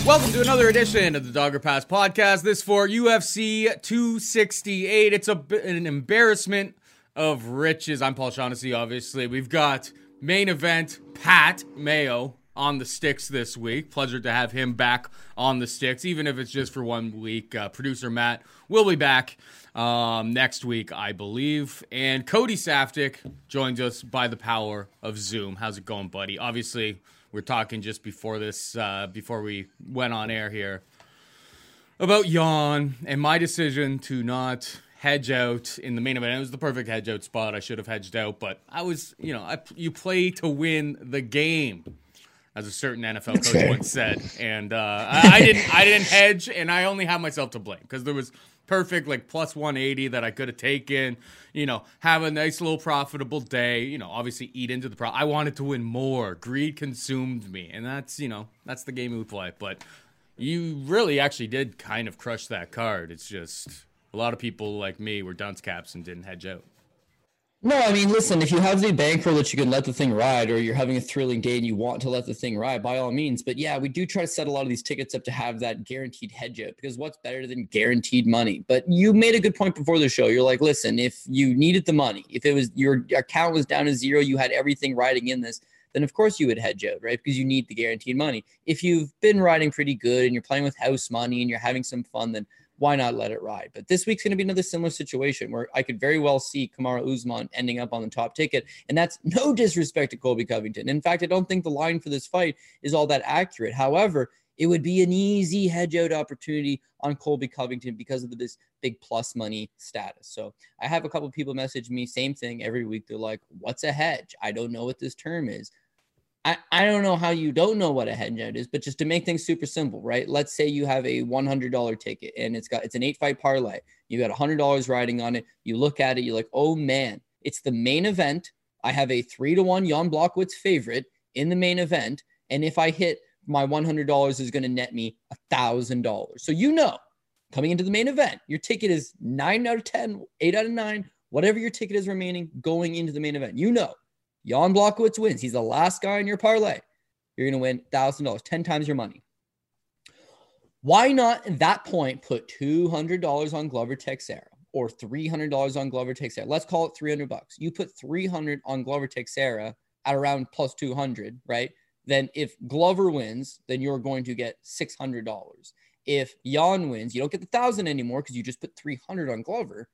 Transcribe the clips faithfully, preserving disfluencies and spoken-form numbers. Welcome to another edition of the Dogger Pass Podcast. This for U F C two sixty-eight. It's a, an embarrassment of riches. I'm Paul Shaughnessy, obviously. We've got main event Pat Mayo on the sticks this week. Pleasure to have him back on the sticks, even if it's just for one week. Uh, producer Matt will be back um, next week, I believe. And Cody Saftic joins us by the power of Zoom. How's it going, buddy? Obviously, we're talking just before this, uh, before we went on air here, about Jan and my decision to not hedge out in the main event. It was the perfect hedge out spot. I should have hedged out, but I was, you know, I, you play to win the game, as a certain N F L coach okay. once said. And uh, I, I didn't, I didn't hedge, and I only have myself to blame because there was perfect like plus one eighty that I could have taken. You know, have a nice little profitable day. You know, obviously eat into the pro. I wanted to win more. Greed consumed me, and that's you know that's the game we play. But you really actually did kind of crush that card. It's just a lot of people like me were dunce caps and didn't hedge out. No, I mean, listen, if you have the bankroll that you can let the thing ride, or you're having a thrilling day and you want to let the thing ride, by all means. But yeah, we do try to set a lot of these tickets up to have that guaranteed hedge out, because what's better than guaranteed money? But you made a good point before the show. You're like, listen, if you needed the money, if it was your account was down to zero, you had everything riding in this, then of course you would hedge out, right? Because you need the guaranteed money. If you've been riding pretty good and you're playing with house money and you're having some fun, then why not let it ride? But this week's going to be another similar situation where I could very well see Kamaru Usman ending up on the top ticket. And that's no disrespect to Colby Covington. In fact, I don't think the line for this fight is all that accurate. However, it would be an easy hedge out opportunity on Colby Covington because of this big plus money status. So I have a couple of people message me, same thing every week. They're like, what's a hedge? I don't know what this term is. I, I don't know how you don't know what a hedge out is, but just to make things super simple, right? Let's say you have a one hundred dollars ticket and it's got, it's an eight fight parlay. You got one hundred dollars riding on it. You look at it, you're like, oh man, it's the main event. I have a three to one Jan Blachowicz favorite in the main event. And if I hit, my one hundred dollars is going to net me one thousand dollars. So, you know, coming into the main event, your ticket is nine out of ten, eight out of nine, whatever your ticket is remaining going into the main event, you know, Jan Blachowicz wins. He's the last guy in your parlay. You're going to win one thousand dollars, ten times your money. Why not at that point put two hundred dollars on Glover Teixeira or three hundred dollars on Glover Teixeira? Let's call it three hundred bucks. You put three hundred on Glover Teixeira at around plus two hundred, right? Then if Glover wins, then you're going to get six hundred dollars. If Jan wins, you don't get the one thousand anymore because you just put three hundred on Glover.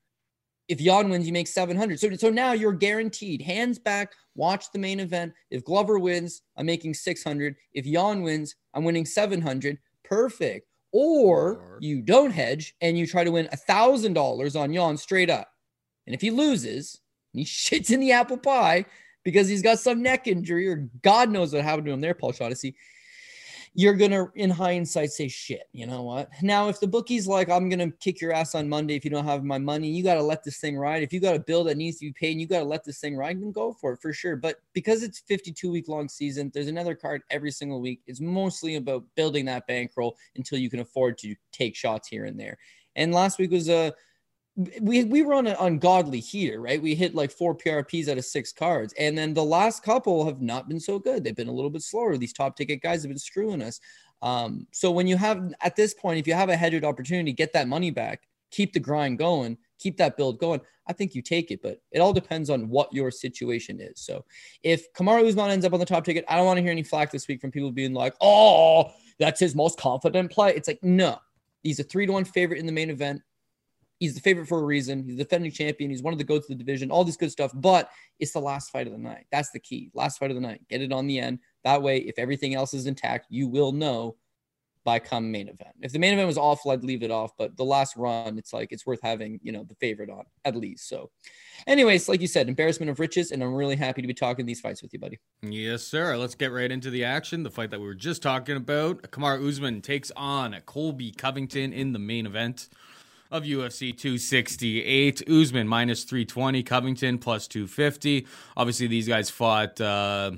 If Jan wins, you make seven hundred. So, so now you're guaranteed. Hands back, watch the main event. If Glover wins, I'm making six hundred. If Jan wins, I'm winning seven hundred. Perfect. Or, or you don't hedge and you try to win one thousand dollars on Jan straight up. And if he loses, he shits in the apple pie because he's got some neck injury or God knows what happened to him there, Paul Shaughnessy. You're going to, in hindsight, say, shit, you know what? Now, if the bookie's like, I'm going to kick your ass on Monday if you don't have my money, you got to let this thing ride. If you got a bill that needs to be paid and you got to let this thing ride, then go for it for sure. But because it's fifty-two-week-long season, there's another card every single week. It's mostly about building that bankroll until you can afford to take shots here and there. And last week was a... We we were on an ungodly heater, right? We hit like four P R Ps out of six cards. And then the last couple have not been so good. They've been a little bit slower. These top ticket guys have been screwing us. Um, so when you have, at this point, if you have a hedged opportunity, get that money back, keep the grind going, keep that build going. I think you take it, but it all depends on what your situation is. So if Kamaru Usman ends up on the top ticket, I don't want to hear any flack this week from people being like, oh, that's his most confident play. It's like, no, he's a three to one favorite in the main event. He's the favorite for a reason. He's the defending champion. He's one of the goats of the division, all this good stuff. But it's the last fight of the night. That's the key. Last fight of the night. Get it on the end. That way, if everything else is intact, you will know by come main event. If the main event was awful, I'd leave it off. But the last run, it's like it's worth having, you know, the favorite on at least. So anyways, like you said, embarrassment of riches. And I'm really happy to be talking these fights with you, buddy. Yes, sir. Let's get right into the action. The fight that we were just talking about. Kamaru Usman takes on Colby Covington in the main event of U F C two sixty-eight. Usman minus three twenty, Covington plus two fifty. Obviously, these guys fought uh,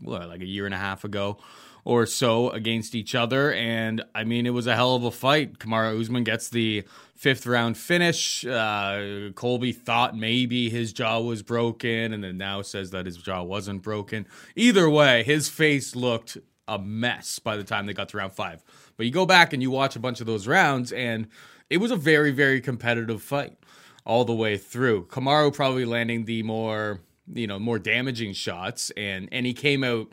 what, like a year and a half ago or so against each other. And, I mean, it was a hell of a fight. Kamaru Usman gets the fifth round finish. Uh, Colby thought maybe his jaw was broken and then now says that his jaw wasn't broken. Either way, his face looked a mess by the time they got to round five. But you go back and you watch a bunch of those rounds, and it was a very, very competitive fight all the way through. Kamaru probably landing the more, you know, more damaging shots, and, and he came out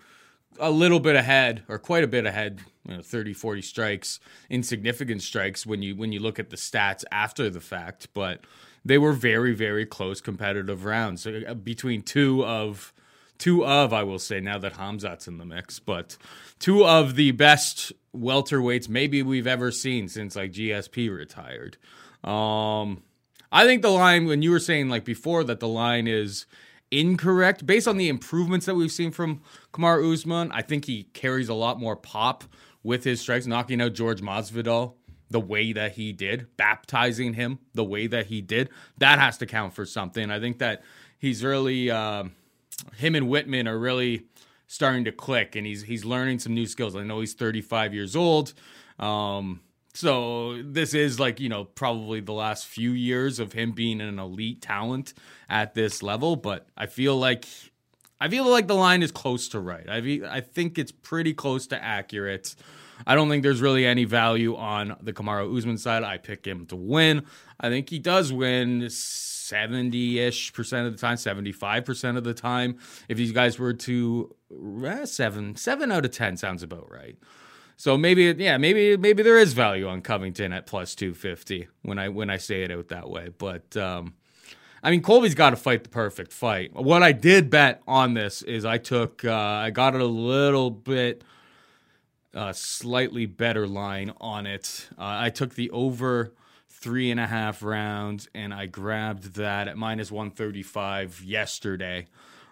a little bit ahead, or quite a bit ahead, you know, thirty, forty strikes, insignificant strikes when you when you look at the stats after the fact. But they were very, very close competitive rounds between two of, two of, I will say now that Hamzat's in the mix, but two of the best welterweights maybe we've ever seen since like G S P retired. Um, I think the line, when you were saying like before that the line is incorrect, based on the improvements that we've seen from Kamaru Usman, I think he carries a lot more pop with his strikes, knocking out Jorge Masvidal the way that he did, baptizing him the way that he did. That has to count for something. I think that he's really, um, him and Whitman are really starting to click, and he's he's learning some new skills. I know he's thirty-five years old, um, so this is like, you know, probably the last few years of him being an elite talent at this level. But I feel like I feel like the line is close to right. I be, I think it's pretty close to accurate. I don't think there's really any value on the Kamaru Usman side. I pick him to win. I think he does win seventy-ish percent of the time, seventy-five percent of the time. If these guys were to eh, seven, seven out of ten sounds about right. So maybe, yeah, maybe maybe there is value on Covington at plus two fifty when I when I say it out that way. But um, I mean, Colby's got to fight the perfect fight. What I did bet on this is I took uh, I got it a little bit uh, slightly better line on it. Uh, I took the over three and a half rounds, and I grabbed that at minus one thirty-five yesterday.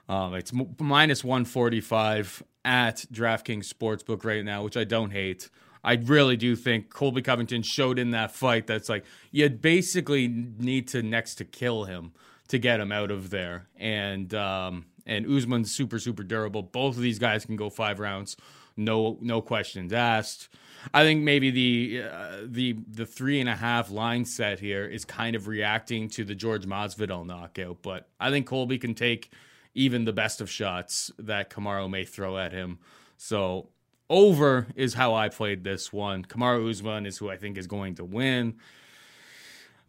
Um, it's m- minus one forty-five at DraftKings Sportsbook right now, which I don't hate. I really do think Colby Covington showed in that fight that's like, you basically need to next to kill him to get him out of there. And um, and Usman's super, super durable. Both of these guys can go five rounds, no no questions asked. I think maybe the uh, the the three and a half line set here is kind of reacting to the Jorge Masvidal knockout, but I think Colby can take even the best of shots that Kamaru may throw at him. So over is how I played this one. Kamaru Usman is who I think is going to win.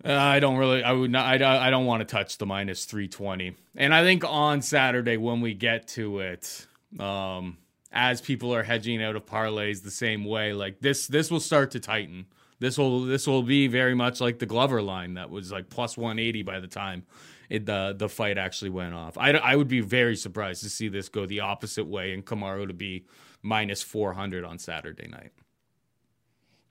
Uh, I don't really, I would not, I, I don't want to touch the minus three twenty. And I think on Saturday when we get to it, um. as people are hedging out of parlays the same way, like this, this will start to tighten. This will, this will be very much like the Glover line that was like plus one eighty by the time it, the the fight actually went off. I, I would be very surprised to see this go the opposite way and Kamaru to be minus four hundred on Saturday night.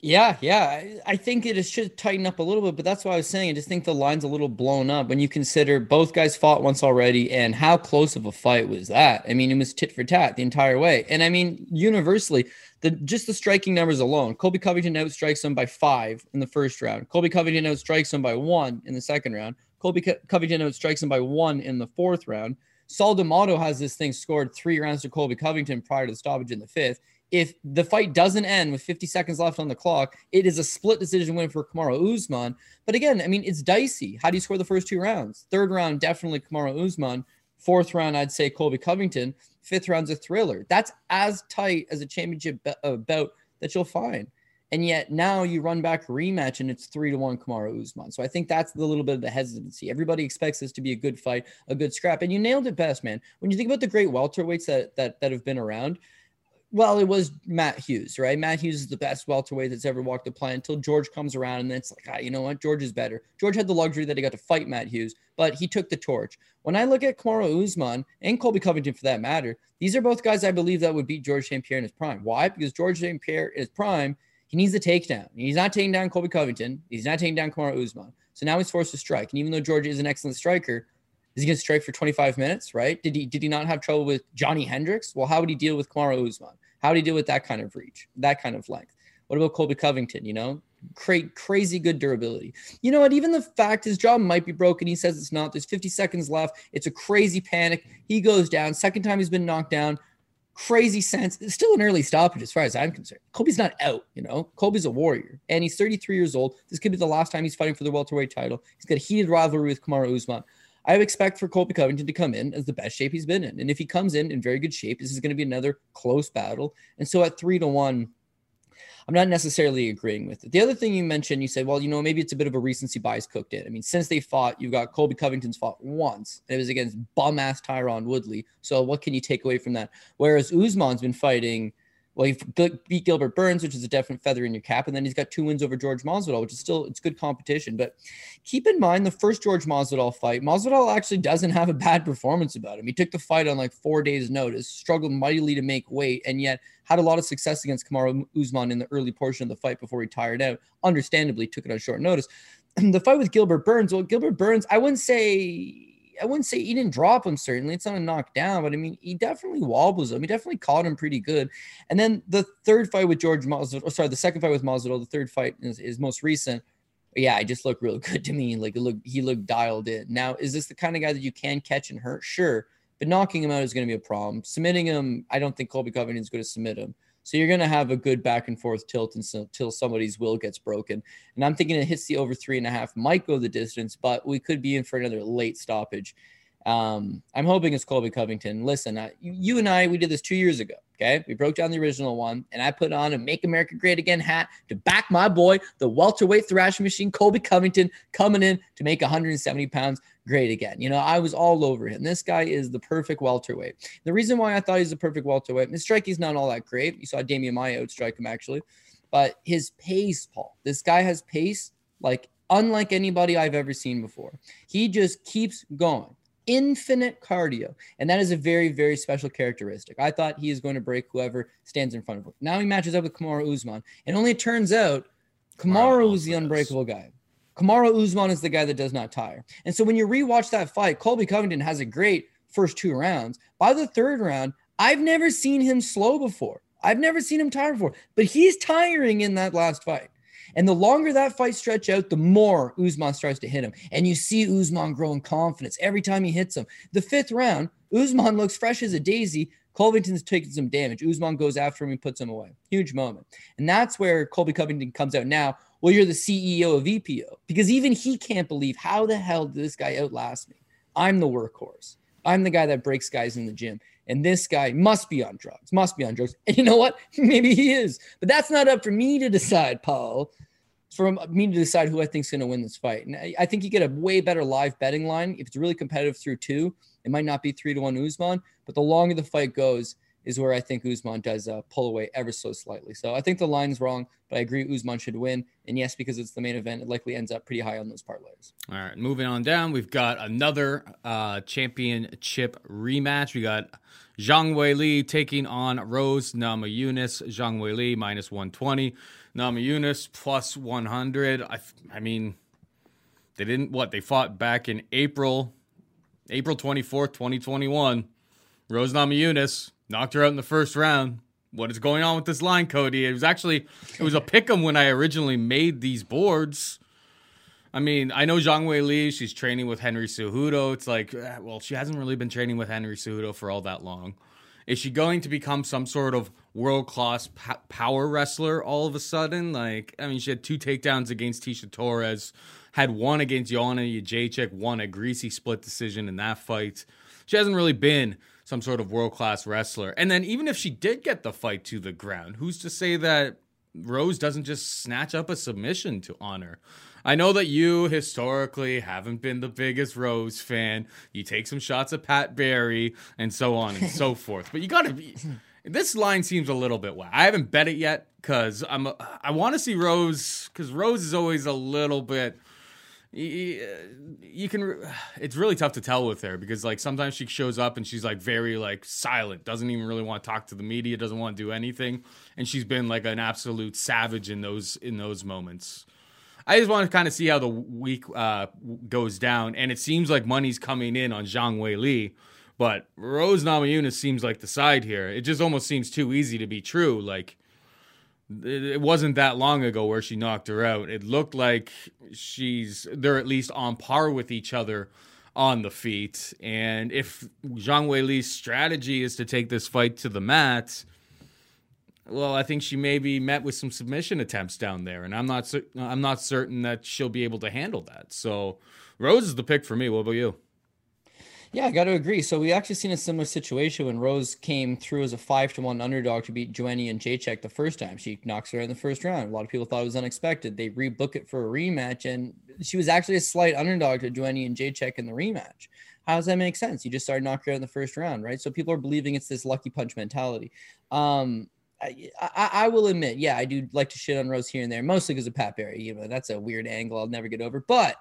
Yeah, yeah. I think it should tighten up a little bit, but that's what I was saying. I just think the line's a little blown up when you consider both guys fought once already and how close of a fight was that. I mean, it was tit for tat the entire way. And I mean, universally, the just the striking numbers alone, Colby Covington outstrikes him by five in the first round. Colby Covington outstrikes him by one in the second round. Colby Co- Covington outstrikes him by one in the fourth round. Saul D'Amato has this thing scored three rounds to Colby Covington prior to the stoppage in the fifth. If the fight doesn't end with fifty seconds left on the clock, it is a split decision win for Kamaru Usman. But again, I mean, it's dicey. How do you score the first two rounds? Third round, definitely Kamaru Usman. Fourth round, I'd say Colby Covington. Fifth round's a thriller. That's as tight as a championship be- bout that you'll find. And yet now you run back a rematch and it's three to one Kamaru Usman. So I think that's the little bit of the hesitancy. Everybody expects this to be a good fight, a good scrap. And you nailed it best, man. When you think about the great welterweights that that, that have been around, well, it was Matt Hughes, right? Matt Hughes is the best welterweight that's ever walked the planet until George comes around, and then it's like, ah, you know what? George is better. George had the luxury that he got to fight Matt Hughes, but he took the torch. When I look at Kamaru Usman and Colby Covington for that matter, these are both guys I believe that would beat George Saint Pierre in his prime. Why? Because George Saint Pierre in his prime, he needs the takedown. He's not taking down Colby Covington. He's not taking down Kamaru Usman. So now he's forced to strike. And even though George is an excellent striker, is he going to strike for twenty-five minutes, right? Did he did he not have trouble with Johnny Hendricks? Well, how would he deal with Kamaru Usman? How would he deal with that kind of reach, that kind of length? What about Colby Covington, you know? Cra- crazy good durability. You know what? Even the fact his jaw might be broken, he says it's not. There's fifty seconds left. It's a crazy panic. He goes down. Second time he's been knocked down. crazy sense. It's still an early stoppage as far as I'm concerned. Colby's not out, you know. Colby's a warrior, and he's thirty-three years old. This could be the last time he's fighting for the welterweight title. He's got a heated rivalry with Kamaru Usman. I expect for Colby Covington to come in as the best shape he's been in. And if he comes in in very good shape, this is going to be another close battle. And so at three to one, I'm not necessarily agreeing with it. The other thing you mentioned, you said, well, you know, maybe it's a bit of a recency bias cooked in. I mean, since they fought, you've got Colby Covington's fought once, and it was against bum-ass Tyron Woodley. So what can you take away from that? Whereas Usman's been fighting, well, he beat Gilbert Burns, which is a definite feather in your cap, and then he's got two wins over Jorge Masvidal, which is still, it's good competition. But keep in mind, the first Jorge Masvidal fight, Masvidal actually doesn't have a bad performance about him. He took the fight on like four days' notice, struggled mightily to make weight, and yet had a lot of success against Kamaru Usman in the early portion of the fight before he tired out. Understandably, took it on short notice. And the fight with Gilbert Burns, well, Gilbert Burns, I wouldn't say, I wouldn't say he didn't drop him, certainly. It's not a knockdown, but I mean, he definitely wobbles him. He definitely caught him pretty good. And then the third fight with Jorge Masvidal, sorry, the second fight with Masvidal, the third fight is, is most recent. Yeah, it just looked real good to me. Like, it looked, he looked dialed in. Now, is this the kind of guy that you can catch and hurt? Sure, but knocking him out is going to be a problem. Submitting him, I don't think Colby Covington is going to submit him. So you're going to have a good back and forth tilt until somebody's will gets broken. And I'm thinking it hits the over three and a half, might go the distance, but we could be in for another late stoppage. Um, I'm hoping it's Colby Covington. Listen, I, you and I, we did this two years ago, okay? We broke down the original one, and I put on a Make America Great Again hat to back my boy, the welterweight thrashing machine, Colby Covington, coming in to make one hundred seventy pounds great again. You know, I was all over him. This guy is the perfect welterweight. The reason why I thought he's the perfect welterweight, his striking's not all that great. You saw Damian Maia outstrike him, actually. But his pace, Paul, this guy has pace like unlike anybody I've ever seen before. He just keeps going. Infinite cardio, and that is a very, very special characteristic. I thought he is going to break whoever stands in front of him. Now he matches up with Kamaru Usman, and only it turns out Kamaru is the unbreakable guy. Kamaru Usman is the guy that does not tire. And so when you rewatch that fight, Colby Covington has a great first two rounds. By the third round, I've never seen him slow before. I've never seen him tire before, but he's tiring in that last fight. And the longer that fight stretch out, the more Usman starts to hit him. And you see Usman grow in confidence every time he hits him. The fifth round, Usman looks fresh as a daisy. Covington's taking some damage. Usman goes after him and puts him away. Huge moment. And that's where Colby Covington comes out now. Well, you're the C E O of E P O. Because even he can't believe, how the hell did this guy outlast me? I'm the workhorse. I'm the guy that breaks guys in the gym. And this guy must be on drugs, must be on drugs. And you know what? Maybe he is. But that's not up for me to decide, Paul. It's for me to decide who I think is going to win this fight. And I think you get a way better live betting line. If it's really competitive through two, it might not be three to one Usman. But the longer the fight goes is where I think Usman does uh, pull away ever so slightly. So I think the line's wrong, but I agree Usman should win. And yes, because it's the main event, it likely ends up pretty high on those parlays. All right, moving on down, we've got another uh, championship rematch. We got Zhang Weili taking on Rose Namajunas. Zhang Weili minus one twenty, Namajunas plus one hundred. I, I mean, they didn't, what, they fought back in April, April twenty-fourth, twenty twenty-one. Rose Namajunas knocked her out in the first round. What is going on with this line, Cody? It was actually, it was a pick'em when I originally made these boards. I mean, I know Zhang Weili, she's training with Henry Cejudo. It's like, well, she hasn't really been training with Henry Cejudo for all that long. Is she going to become some sort of world-class po- power wrestler all of a sudden? Like, I mean, she had two takedowns against Tisha Torres, had one against Joanna Jędrzejczyk, won a greasy split decision in that fight. She hasn't really been some sort of world-class wrestler. And then even if she did get the fight to the ground, who's to say that Rose doesn't just snatch up a submission to honor? I know that you historically haven't been the biggest Rose fan. You take some shots at Pat Barry and so on and so forth. But you got to be... This line seems a little bit wet. I haven't bet it yet because I'm a, I want to see Rose, because Rose is always a little bit... You can, it's really tough to tell with her because, like, sometimes she shows up and she's like very like silent, doesn't even really want to talk to the media, doesn't want to do anything, and she's been like an absolute savage in those in those moments. I just want to kind of see how the week uh, goes down, and it seems like money's coming in on Zhang Weili, but Rose Namajunas seems like the side here. It just almost seems too easy to be true. Like, it wasn't that long ago where she knocked her out. It looked like she's they're at least on par with each other on the feet. And if Zhang Weili's strategy is to take this fight to the mat, well, I think she may be met with some submission attempts down there, and I'm not I'm not certain that she'll be able to handle that. So Rose is the pick for me. What about you? Yeah, I got to agree. So we actually seen a similar situation when Rose came through as a five to one underdog to beat Joanna Jędrzejczyk the first time. She knocks her in the first round. A lot of people thought it was unexpected. They rebook it for a rematch, and she was actually a slight underdog to Joanna Jędrzejczyk in the rematch. How does that make sense? You just started knocking her out in the first round, right? So people are believing it's this lucky punch mentality. Um, I, I, I will admit, yeah, I do like to shit on Rose here and there, mostly because of Pat Barry. You know, that's a weird angle I'll never get over, but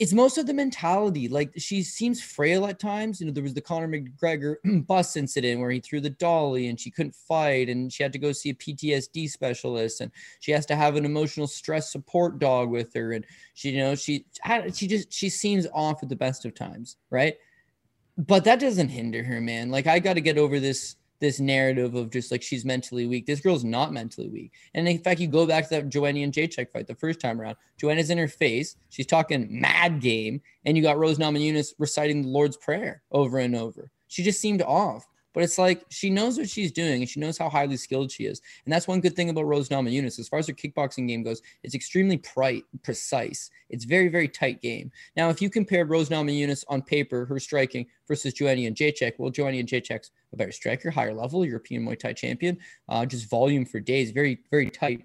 it's most of the mentality. Like, she seems frail at times. You know, there was the Conor McGregor bus incident where he threw the dolly and she couldn't fight and she had to go see a P T S D specialist, and she has to have an emotional stress support dog with her. And she, you know, she, she just, she seems off at the best of times. Right. But that doesn't hinder her, man. Like, I got to get over this, this narrative of just like, she's mentally weak. This girl's not mentally weak. And in fact, you go back to that Joanna Jędrzejczyk fight the first time around. Joanna's in her face. She's talking mad game. And you got Rose Namajunas reciting the Lord's Prayer over and over. She just seemed off. But it's like, she knows what she's doing and she knows how highly skilled she is. And that's one good thing about Rose Namajunas. As far as her kickboxing game goes, it's extremely pri- precise. It's very, very tight game. Now, if you compared Rose Namajunas on paper, her striking, versus Joanna Jędrzejczyk, well, Joanna Jędrzejczyk's a better striker, higher level, European Muay Thai champion, uh, just volume for days, very, very tight.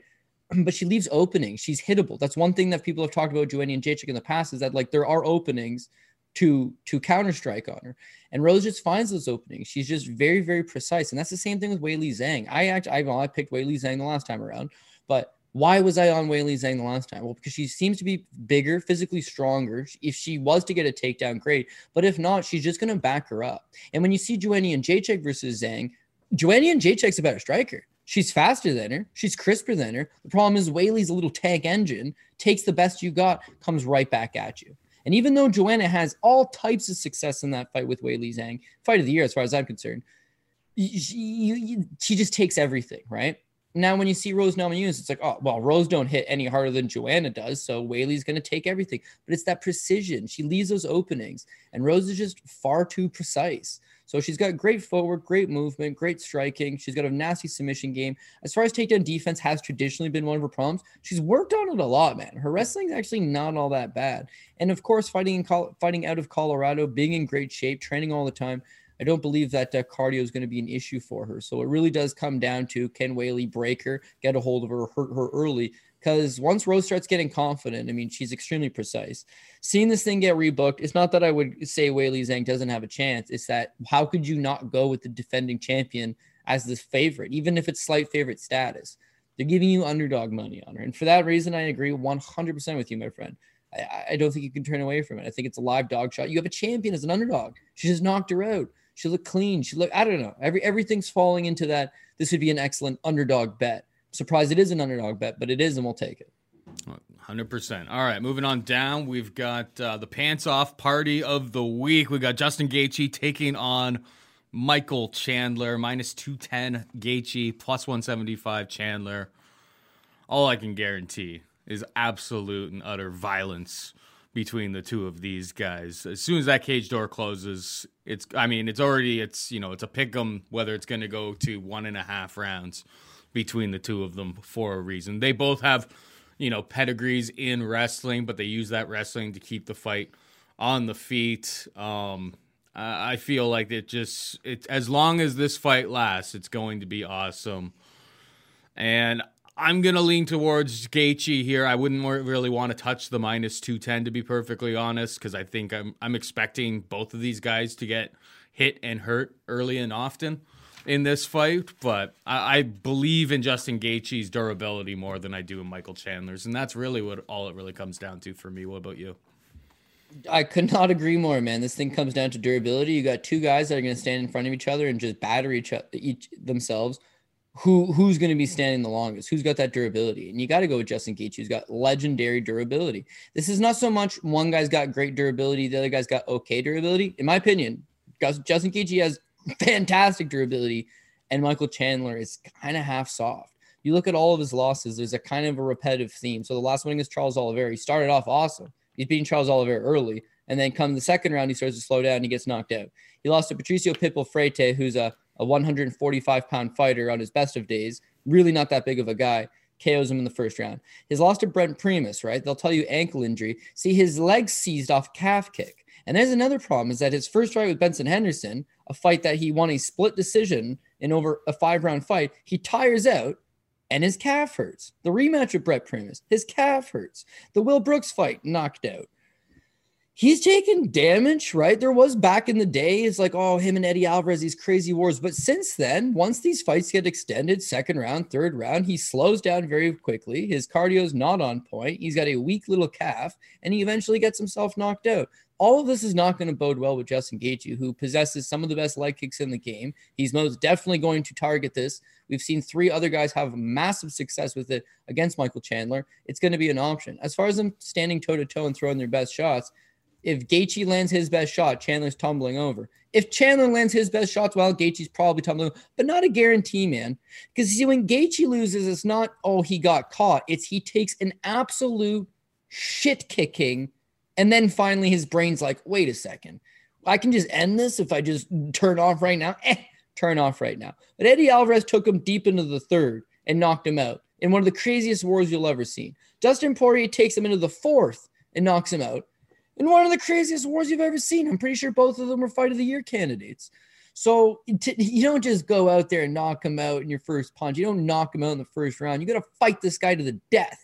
But she leaves openings. She's hittable. That's one thing that people have talked about Joanna Jędrzejczyk in the past, is that like there are openings to to counter-strike on her. And Rose just finds those openings. She's just very, very precise. And that's the same thing with Weili Zhang. I actually, I, well, I picked Weili Zhang the last time around, but why was I on Weili Zhang the last time? Well, because she seems to be bigger, physically stronger. If she was to get a takedown, great. But if not, she's just going to back her up. And when you see Joanna Jędrzejczyk versus Zhang, Joanna Jędrzejczyk's a better striker. She's faster than her. She's crisper than her. The problem is Weili's a little tank engine, takes the best you got, comes right back at you. And even though Joanna has all types of success in that fight with Weili Zhang, fight of the year as far as I'm concerned, she, you, she just takes everything, right? Now, when you see Rose Namajunas, it's like, oh, well, Rose don't hit any harder than Joanna does, so Weili's going to take everything. But it's that precision. She leaves those openings, and Rose is just far too precise. So she's got great footwork, great movement, great striking. She's got a nasty submission game. As far as takedown defense has traditionally been one of her problems, she's worked on it a lot, man. Her wrestling's actually not all that bad. And of course, fighting in Col- fighting out of Colorado, being in great shape, training all the time, I don't believe that uh, cardio is going to be an issue for her. So it really does come down to, can Weili break her, get a hold of her, hurt her early? Because once Rose starts getting confident, I mean, she's extremely precise. Seeing this thing get rebooked, it's not that I would say Weili Zhang doesn't have a chance. It's that, how could you not go with the defending champion as this favorite, even if it's slight favorite status? They're giving you underdog money on her. And for that reason, I agree one hundred percent with you, my friend. I, I don't think you can turn away from it. I think it's a live dog shot. You have a champion as an underdog. She just knocked her out. She looked clean. She looked, I don't know. Every everything's falling into that. This would be an excellent underdog bet. I'm surprised it is an underdog bet, but it is, and we'll take it. one hundred percent. All right, moving on down. We've got uh, the Pants Off Party of the Week. We got Justin Gaethje taking on Michael Chandler, minus two ten Gaethje, plus one seventy-five Chandler. All I can guarantee is absolute and utter violence between the two of these guys. As soon as that cage door closes, it's, I mean, it's already, it's, you know, it's a pick 'em whether it's going to go to one and a half rounds between the two of them for a reason. They both have, you know, pedigrees in wrestling, but they use that wrestling to keep the fight on the feet. Um, I feel like it just, it, as long as this fight lasts, it's going to be awesome. And I'm going to lean towards Gaethje here. I wouldn't really want to touch the minus two ten, to be perfectly honest, because I think I'm I'm expecting both of these guys to get hit and hurt early and often in this fight. But I, I believe in Justin Gaethje's durability more than I do in Michael Chandler's, and that's really what all it really comes down to for me. What about you? I could not agree more, man. This thing comes down to durability. You got two guys that are going to stand in front of each other and just batter each, each themselves. Who who's going to be standing the longest? Who's got that durability? And you got to go with Justin Gaethje, who's got legendary durability. This is not so much one guy's got great durability, the other guy's got okay durability. In my opinion, Justin Gaethje has fantastic durability, and Michael Chandler is kind of half soft. You look at all of his losses, there's a kind of a repetitive theme. So the last one against Charles Oliveira, he started off awesome. He's beating Charles Oliveira early. And then come the second round, he starts to slow down and he gets knocked out. He lost to Patricio Pitbull Freite, who's a, a one forty-five pound fighter on his best of days. Really not that big of a guy. K Os him in the first round. His loss to Brent Primus, right? They'll tell you ankle injury. See, his leg seized off calf kick. And there's another problem, is that his first fight with Benson Henderson, a fight that he won a split decision in over a five-round fight, he tires out and his calf hurts. The rematch with Brett Primus, his calf hurts. The Will Brooks fight, knocked out. He's taken damage, right? There was back in the day, it's like, oh, him and Eddie Alvarez, these crazy wars. But since then, once these fights get extended, second round, third round, he slows down very quickly. His cardio's not on point. He's got a weak little calf, and he eventually gets himself knocked out. All of this is not going to bode well with Justin Gaethje, who possesses some of the best leg kicks in the game. He's most definitely going to target this. We've seen three other guys have massive success with it against Michael Chandler. It's going to be an option. As far as them standing toe-to-toe and throwing their best shots, if Gaethje lands his best shot, Chandler's tumbling over. If Chandler lands his best shots, well, Gaethje's probably tumbling over. But not a guarantee, man. Because, see, when Gaethje loses, it's not, oh, he got caught. It's he takes an absolute shit-kicking. And then finally his brain's like, wait a second. I can just end this if I just turn off right now. Eh, turn off right now. But Eddie Alvarez took him deep into the third and knocked him out in one of the craziest wars you'll ever see. Dustin Poirier takes him into the fourth and knocks him out in one of the craziest wars you've ever seen. I'm pretty sure both of them were fight of the year candidates. So to, you don't just go out there and knock him out in your first punch. You don't knock him out in the first round. You got to fight this guy to the death.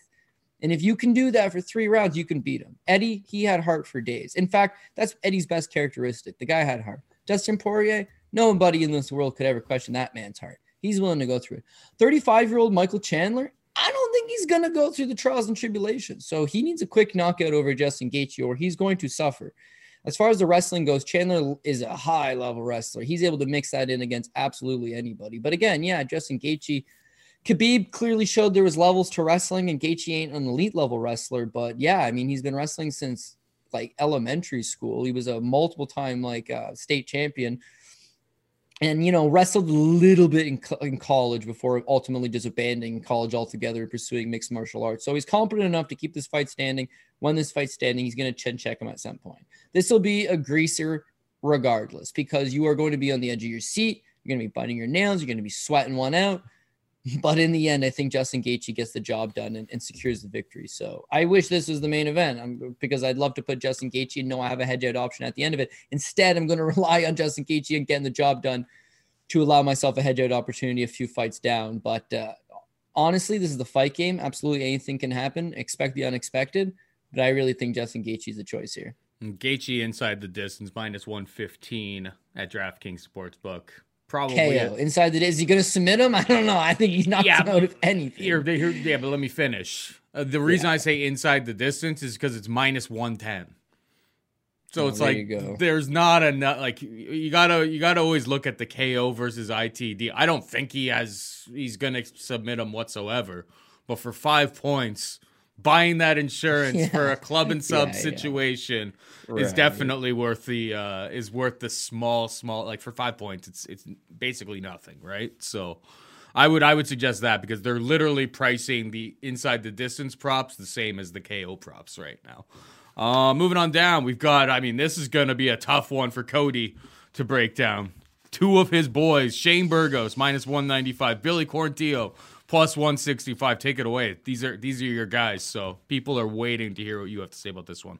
And if you can do that for three rounds, you can beat him. Eddie, he had heart for days. In fact, that's Eddie's best characteristic. The guy had heart. Dustin Poirier, nobody in this world could ever question that man's heart. He's willing to go through it. thirty-five-year-old Michael Chandler, I don't think he's going to go through the trials and tribulations. So he needs a quick knockout over Justin Gaethje or he's going to suffer. As far as the wrestling goes, Chandler is a high-level wrestler. He's able to mix that in against absolutely anybody. But again, yeah, Justin Gaethje, Khabib clearly showed there was levels to wrestling, and Gaethje ain't an elite level wrestler, but yeah, I mean, he's been wrestling since like elementary school. He was a multiple time like uh, state champion and, you know, wrestled a little bit in, co- in college before ultimately just abandoning college altogether and pursuing mixed martial arts. So he's competent enough to keep this fight standing. When this fight's standing, he's going to chin check him at some point. This will be a greaser regardless, because you are going to be on the edge of your seat. You're going to be biting your nails. You're going to be sweating one out. But in the end, I think Justin Gaethje gets the job done and, and secures the victory. So I wish this was the main event I'm, because I'd love to put Justin Gaethje and know I have a hedge-out option at the end of it. Instead, I'm going to rely on Justin Gaethje and getting the job done to allow myself a hedge-out opportunity a few fights down. But uh, honestly, this is the fight game. Absolutely anything can happen. Expect the unexpected. But I really think Justin Gaethje is the choice here. Gaethje inside the distance, minus one fifteen at DraftKings Sportsbook. Probably K O inside the day. Is he going to submit him? I don't know. I think he's not yeah, out of anything. Here, here, yeah, but let me finish. Uh, the reason yeah. I say inside the distance is because it's minus one ten. So oh, it's there like there's not enough. Like you gotta, you gotta always look at the K O versus I T D. I don't think he has. He's going to submit him whatsoever. But for five points, buying that insurance yeah. for a club and sub yeah, situation yeah. is right. definitely worth the uh, is worth the small small like for five points it's it's basically nothing, right? So I would I would suggest that because they're literally pricing the inside the distance props the same as the K O props right now. Uh, moving on down, we've got I mean this is going to be a tough one for Cody to break down. Two of his boys, Shane Burgos minus one ninety-five, Billy Quarantillo plus one sixty-five, take it away. These are these are your guys, so people are waiting to hear what you have to say about this one.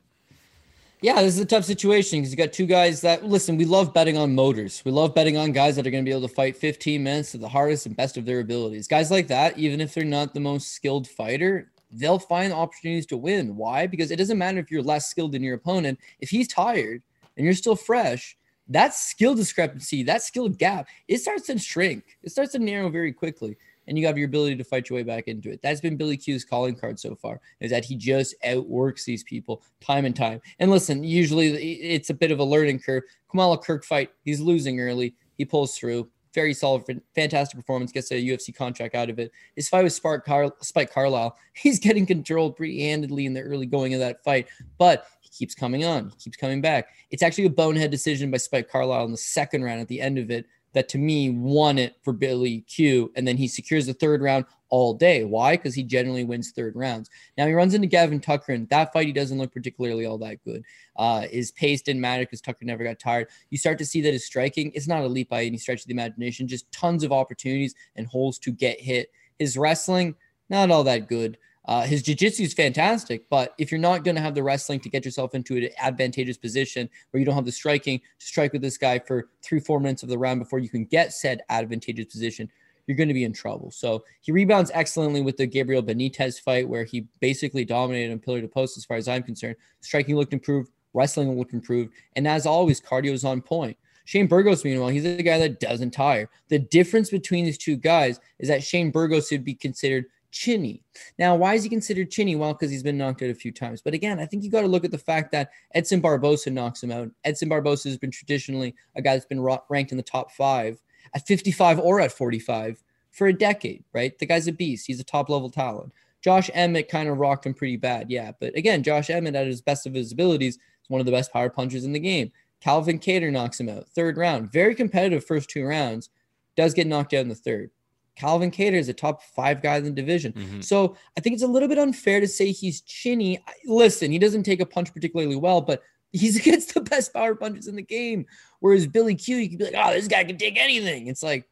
Yeah, this is a tough situation because you got two guys that, listen, we love betting on motors. We love betting on guys that are going to be able to fight fifteen minutes to the hardest and best of their abilities. Guys like that, even if they're not the most skilled fighter, they'll find opportunities to win. Why? Because it doesn't matter if you're less skilled than your opponent. If he's tired and you're still fresh, that skill discrepancy, that skill gap, it starts to shrink. It starts to narrow very quickly. And you have your ability to fight your way back into it. That's been Billy Q's calling card so far, is that he just outworks these people time and time. And listen, usually it's a bit of a learning curve. Kamala Kirk fight, he's losing early. He pulls through. Very solid, fantastic performance. Gets a U F C contract out of it. His fight with Spike, Car- Spike Carlisle, he's getting controlled pretty handedly in the early going of that fight. But he keeps coming on. He keeps coming back. It's actually a bonehead decision by Spike Carlisle in the second round at the end of it. That to me won it for Billy Q, and then he secures the third round all day. Why? Because he generally wins third rounds. Now he runs into Gavin Tucker, and that fight he doesn't look particularly all that good. Uh, his pace didn't matter because Tucker never got tired. You start to see that his striking is not elite by any stretch of the imagination, just tons of opportunities and holes to get hit. His wrestling, not all that good. Uh, his jiu-jitsu is fantastic, but if you're not going to have the wrestling to get yourself into an advantageous position where you don't have the striking to strike with this guy for three, four minutes of the round before you can get said advantageous position, you're going to be in trouble. So he rebounds excellently with the Gabriel Benitez fight where he basically dominated him pillar to post as far as I'm concerned. Striking looked improved, wrestling looked improved, and as always, cardio is on point. Shane Burgos, meanwhile, he's the guy that doesn't tire. The difference between these two guys is that Shane Burgos would be considered chinny. Now, why is he considered chinny? Well, because he's been knocked out a few times. But again, I think you got to look at the fact that Edson Barboza knocks him out. Edson Barboza has been traditionally a guy that's been ranked in the top five at fifty-five or at forty-five for a decade, right? The guy's a beast. He's a top-level talent. Josh Emmett kind of rocked him pretty bad, yeah. But again, Josh Emmett, at his best of his abilities, is one of the best power punchers in the game. Calvin Kattar knocks him out. Third round. Very competitive first two rounds. Does get knocked out in the third. Calvin Kattar is a top five guy in the division. Mm-hmm. So I think it's a little bit unfair to say he's chinny. Listen, he doesn't take a punch particularly well, but he's against the best power punchers in the game. Whereas Billy Q, you can be like, oh, this guy can take anything. It's like,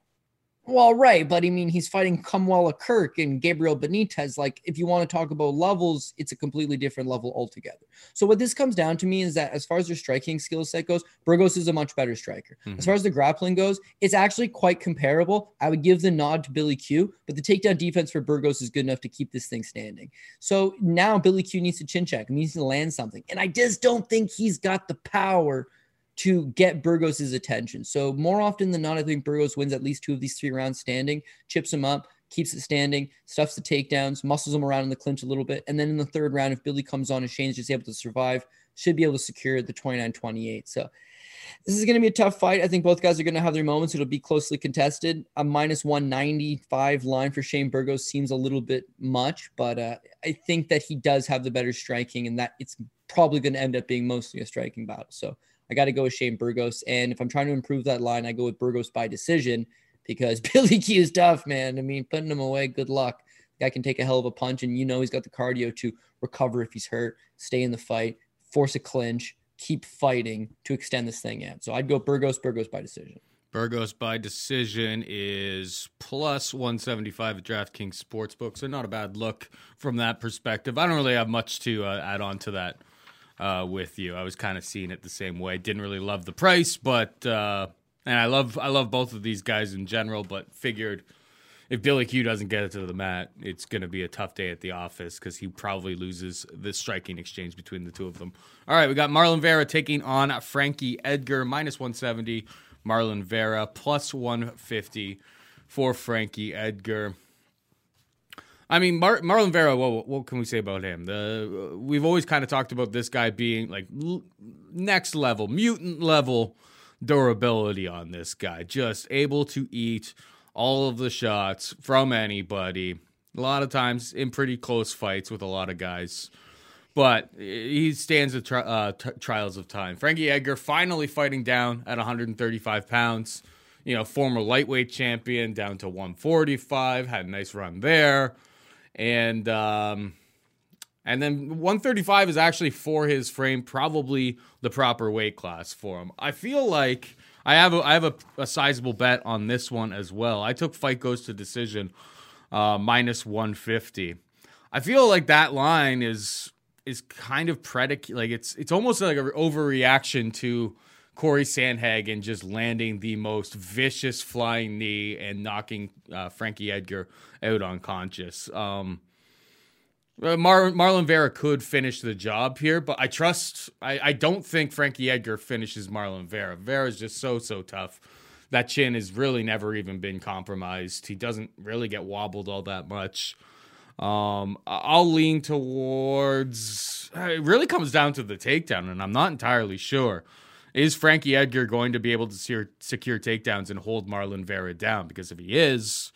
well, right. But I mean, he's fighting Kamwala Kirk and Gabriel Benitez. Like, if you want to talk about levels, it's a completely different level altogether. So what this comes down to me is that as far as their striking skill set goes, Burgos is a much better striker. Mm-hmm. As far as the grappling goes, it's actually quite comparable. I would give the nod to Billy Q, but the takedown defense for Burgos is good enough to keep this thing standing. So now Billy Q needs to chin check. He needs to land something. And I just don't think he's got the power to get Burgos' attention. So more often than not, I think Burgos wins at least two of these three rounds standing, chips him up, keeps it standing, stuffs the takedowns, muscles him around in the clinch a little bit. And then in the third round, if Billy comes on and Shane's just able to survive, should be able to secure the twenty-nine twenty-eight. So this is going to be a tough fight. I think both guys are going to have their moments. It'll be closely contested. A minus one ninety-five line for Shane Burgos seems a little bit much, but uh, I think that he does have the better striking and that it's probably going to end up being mostly a striking battle. So I got to go with Shane Burgos. And if I'm trying to improve that line, I go with Burgos by decision because Billy Q is tough, man. I mean, putting him away, good luck. The guy can take a hell of a punch, and you know he's got the cardio to recover if he's hurt, stay in the fight, force a clinch, keep fighting to extend this thing out. So I'd go Burgos, Burgos by decision. Burgos by decision is plus one seventy-five at DraftKings Sportsbook, so not a bad look from that perspective. I don't really have much to uh, add on to that. Uh, with you, I was kind of seeing it the same way. Didn't really love the price, but uh, and I love I love both of these guys in general. But figured if Billy Q doesn't get it to the mat, it's going to be a tough day at the office because he probably loses the striking exchange between the two of them. All right, we got Marlon Vera taking on Frankie Edgar, minus one seventy. Marlon Vera plus one fifty for Frankie Edgar. I mean, Mar- Marlon Vera, well, what can we say about him? The, we've always kind of talked about this guy being like l- next level, mutant level durability on this guy. Just able to eat all of the shots from anybody. A lot of times in pretty close fights with a lot of guys. But he stands the tri- uh, t- trials of time. Frankie Edgar finally fighting down at one thirty-five pounds. You know, former lightweight champion down to one forty-five. Had a nice run there. And um, and then one thirty-five is actually for his frame, probably the proper weight class for him. I feel like I have a, I have a, a sizable bet on this one as well. I took fight goes to decision uh, minus one fifty. I feel like that line is is kind of predicate, like it's it's almost like an overreaction to Corey Sandhagen just landing the most vicious flying knee and knocking uh, Frankie Edgar out unconscious. Um, Mar- Marlon Vera could finish the job here, but I trust, I, I don't think Frankie Edgar finishes Marlon Vera. Vera's just so, so tough. That chin has really never even been compromised. He doesn't really get wobbled all that much. Um, I'll lean towards, it really comes down to the takedown, and I'm not entirely sure. Is Frankie Edgar going to be able to secure, secure takedowns and hold Marlon Vera down? Because if he is,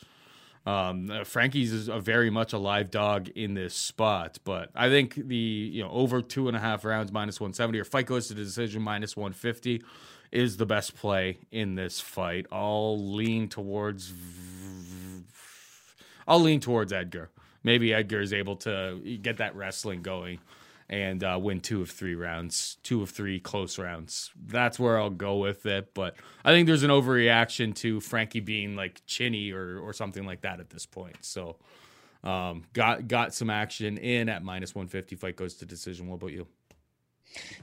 um, Frankie's is a very much a live dog in this spot. But I think the you know over two and a half rounds minus one seventy or fight goes to the decision minus one fifty is the best play in this fight. I'll lean towards. I'll lean towards Edgar. Maybe Edgar is able to get that wrestling going and uh, win two of three rounds, two of three close rounds. That's where I'll go with it. But I think there's an overreaction to Frankie being like chinny or or something like that at this point. So um, got got some action in at minus one fifty. Fight goes to decision. What about you?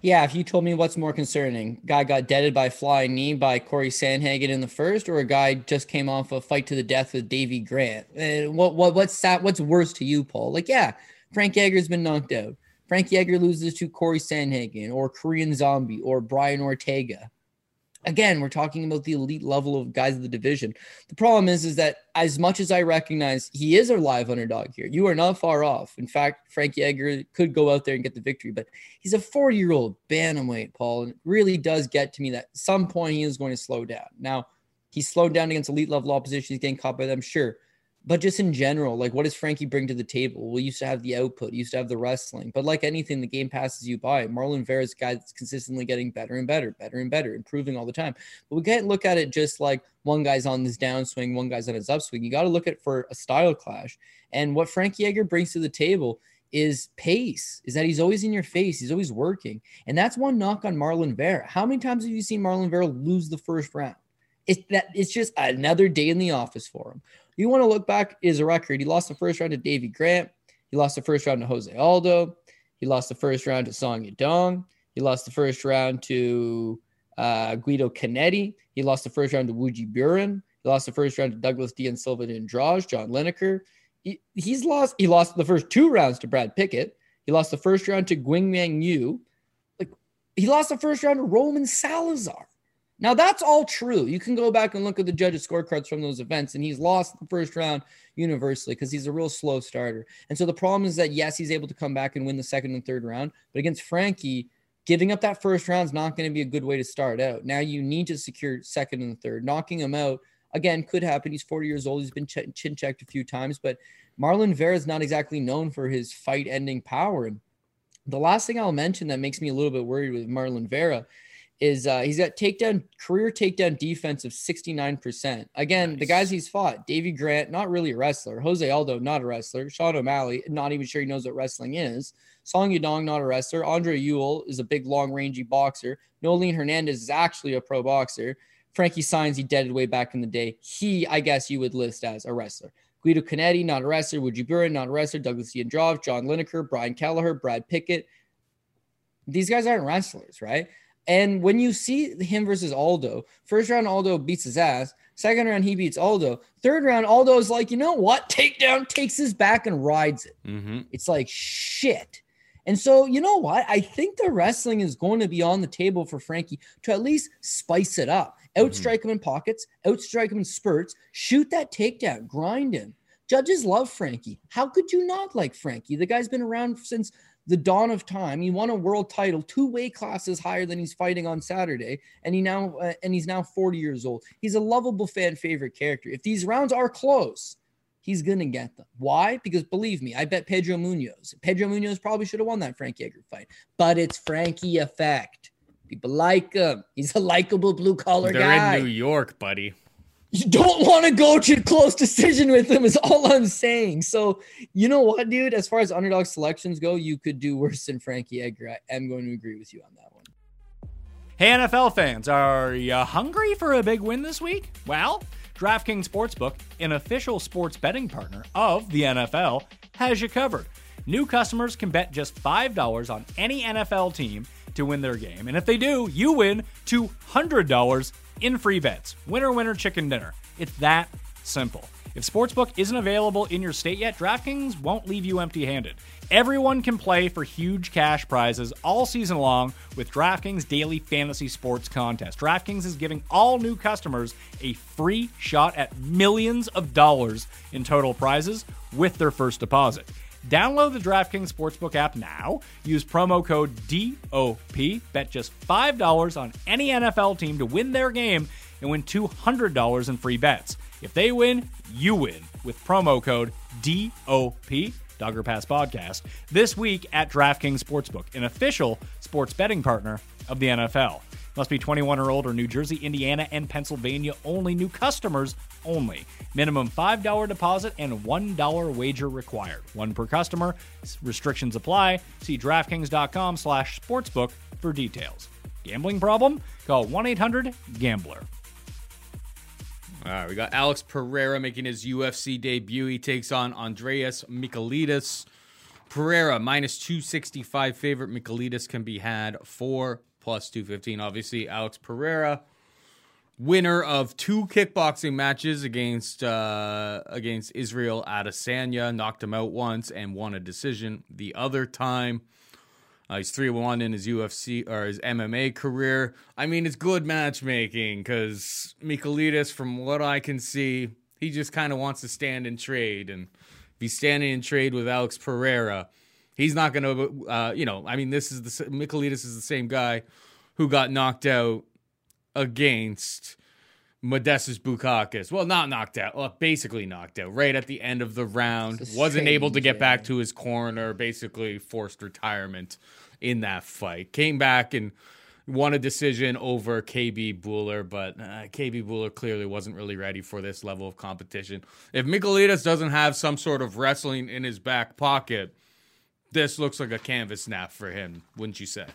Yeah, if you told me what's more concerning, guy got deaded by a flying knee by Corey Sandhagen in the first, or a guy just came off a fight to the death with Davey Grant. And what what what's that, what's worse to you, Paul? Like, yeah, Frankie Edgar's been knocked out. Frankie Edgar loses to Corey Sandhagen or Korean Zombie or Brian Ortega. Again, we're talking about the elite level of guys of the division. The problem is, is that as much as I recognize he is a live underdog here, you are not far off. In fact, Frankie Edgar could go out there and get the victory, but he's a forty-year-old bantamweight, Paul, and it really does get to me that at some point he is going to slow down. Now, he's slowed down against elite level opposition. He's getting caught by them, sure. But just in general, like, what does Frankie bring to the table? We used to have the output. He used to have the wrestling. But like anything, the game passes you by. Marlon Vera is a guy that's consistently getting better and better, better and better, improving all the time. But we can't look at it just like one guy's on this downswing, one guy's on his upswing. You got to look at it for a style clash. And what Frankie Edgar brings to the table is pace, is that he's always in your face. He's always working. And that's one knock on Marlon Vera. How many times have you seen Marlon Vera lose the first round? It's, that, it's just another day in the office for him. You want to look back at his record. He lost the first round to Davey Grant. He lost the first round to Jose Aldo. He lost the first round to Song Yadong. He lost the first round to uh, Guido Canetti. He lost the first round to Wooji Buren. He lost the first round to Douglas Dean Silva and Andrade, John Lineker. He, he's lost, he lost the first two rounds to Brad Pickett. He lost the first round to Guangming Yu. Like, he lost the first round to Roman Salazar. Now, that's all true. You can go back and look at the judges' scorecards from those events, and he's lost the first round universally because he's a real slow starter. And so the problem is that, yes, he's able to come back and win the second and third round, but against Frankie, giving up that first round is not going to be a good way to start out. Now you need to secure second and third. Knocking him out, again, could happen. He's forty years old. He's been ch- chin-checked a few times, but Marlon Vera is not exactly known for his fight-ending power. And the last thing I'll mention that makes me a little bit worried with Marlon Vera is uh, he's got takedown career takedown defense of sixty-nine percent. Again, nice. The guys he's fought, Davey Grant, not really a wrestler. Jose Aldo, not a wrestler. Sean O'Malley, not even sure he knows what wrestling is. Song Yadong, not a wrestler. Andre Ewell is a big, long-rangey boxer. Nolene Hernandez is actually a pro boxer. Frankie Saenz, he deaded way back in the day. He, I guess you would list as a wrestler. Guido Canetti, not a wrestler. Woodrow Buren, not a wrestler. Douglas Andrade, John Lineker, Brian Kelleher, Brad Pickett. These guys aren't wrestlers, right? And when you see him versus Aldo, first round, Aldo beats his ass. Second round, he beats Aldo. Third round, Aldo's like, you know what? Takedown, takes his back and rides it. Mm-hmm. It's like, shit. And so, you know what? I think the wrestling is going to be on the table for Frankie to at least spice it up. Outstrike mm-hmm. him in pockets, outstrike him in spurts, shoot that takedown, grind him. Judges love Frankie. How could you not like Frankie? The guy's been around since the dawn of time. He won a world title two weight classes higher than he's fighting on Saturday, and he now uh, and he's now forty years old. He's a lovable fan favorite character. If these rounds are close, he's gonna get them. Why? Because believe me, I bet Pedro Munoz. Pedro Munoz probably should have won that Frankie Edgar fight, but it's Frankie effect. People like him. He's a likable blue collar guy. They're in New York, buddy. You don't want to go to a close decision with him is all I'm saying. So, you know what, dude? As far as underdog selections go, you could do worse than Frankie Edgar. I am going to agree with you on that one. Hey, N F L fans, are you hungry for a big win this week? Well, DraftKings Sportsbook, an official sports betting partner of the N F L, has you covered. New customers can bet just five dollars on any N F L team to win their game. And if they do, you win two hundred dollars in free bets. Winner, winner, chicken dinner. It's that simple. If Sportsbook isn't available in your state yet, DraftKings won't leave you empty-handed. Everyone can play for huge cash prizes all season long with DraftKings Daily Fantasy Sports Contest. DraftKings is giving all new customers a free shot at millions of dollars in total prizes with their first deposit. Download the DraftKings Sportsbook app now. Use promo code D O P. Bet just five dollars on any N F L team to win their game and win two hundred dollars in free bets. If they win, you win with promo code D O P, Dogger Pass Podcast, this week at DraftKings Sportsbook, an official sports betting partner of the N F L. Must be twenty-one or older. New Jersey, Indiana, and Pennsylvania only. New customers only. Minimum five dollars deposit and one dollar wager required. One per customer. Restrictions apply. See DraftKings dot com slash sportsbook for details. Gambling problem? Call one eight hundred gambler. All right, we got Alex Pereira making his U F C debut. He takes on Andreas Michailidis. Pereira, minus two sixty-five favorite. Michailidis can be had for plus two fifteen. Obviously, Alex Pereira, winner of two kickboxing matches against uh, against Israel Adesanya. Knocked him out once and won a decision the other time. Uh, he's three and one in his U F C or his M M A career. I mean, it's good matchmaking because Michailidis, from what I can see, he just kind of wants to stand and trade. And if he's standing and trade with Alex Pereira, he's not going to, uh, you know, I mean, this is the Michailidis is the same guy who got knocked out against Modestus Bukakas. Well, not knocked out, well, basically knocked out right at the end of the round. Wasn't able to get back to his corner, basically forced retirement in that fight. Came back and won a decision over K B Bueller, but uh, K B Bueller clearly wasn't really ready for this level of competition. If Michailidis doesn't have some sort of wrestling in his back pocket, this looks like a canvas snap for him, wouldn't you say?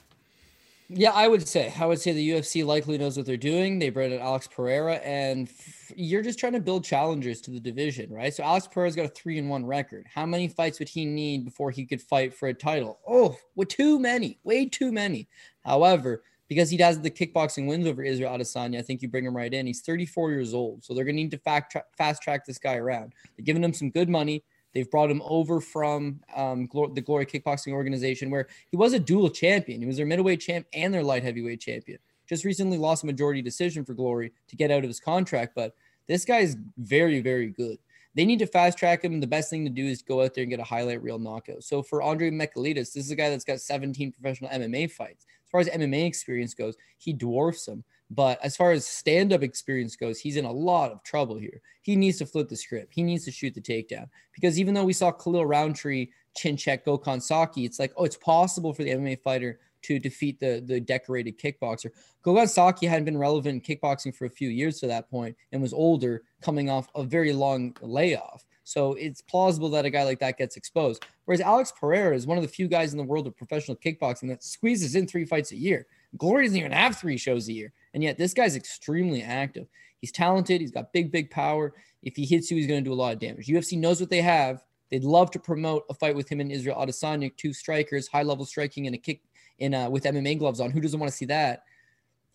Yeah, I would say. I would say the U F C likely knows what they're doing. They bred an Alex Pereira, and f- you're just trying to build challengers to the division, right? So Alex Pereira's got a three and one record. How many fights would he need before he could fight for a title? Oh, well, too many, way too many. However, because he has the kickboxing wins over Israel Adesanya, I think you bring him right in. He's thirty-four years old, so they're going to need to fact tra- fast track this guy around. They're giving him some good money. They've brought him over from um, the Glory Kickboxing organization, where he was a dual champion. He was their middleweight champ and their light heavyweight champion. Just recently lost a majority decision for Glory to get out of his contract, but this guy is very, very good. They need to fast track him. The best thing to do is go out there and get a highlight reel knockout. So for Andre Michailidis, this is a guy that's got seventeen professional M M A fights. As far as M M A experience goes, he dwarfs him. But as far as stand-up experience goes, he's in a lot of trouble here. He needs to flip the script. He needs to shoot the takedown. Because even though we saw Khalil Roundtree chin-check Gokhan Saki, it's like, oh, it's possible for the M M A fighter to defeat the, the decorated kickboxer. Gokhan Saki hadn't been relevant in kickboxing for a few years to that point and was older, coming off a very long layoff. So it's plausible that a guy like that gets exposed. Whereas Alex Pereira is one of the few guys in the world of professional kickboxing that squeezes in three fights a year. Glory doesn't even have three shows a year. And yet this guy's extremely active. He's talented. He's got big, big power. If he hits you, he's going to do a lot of damage. U F C knows what they have. They'd love to promote a fight with him and Israel Adesanya, two strikers, high-level striking and a kick in uh, with M M A gloves on. Who doesn't want to see that?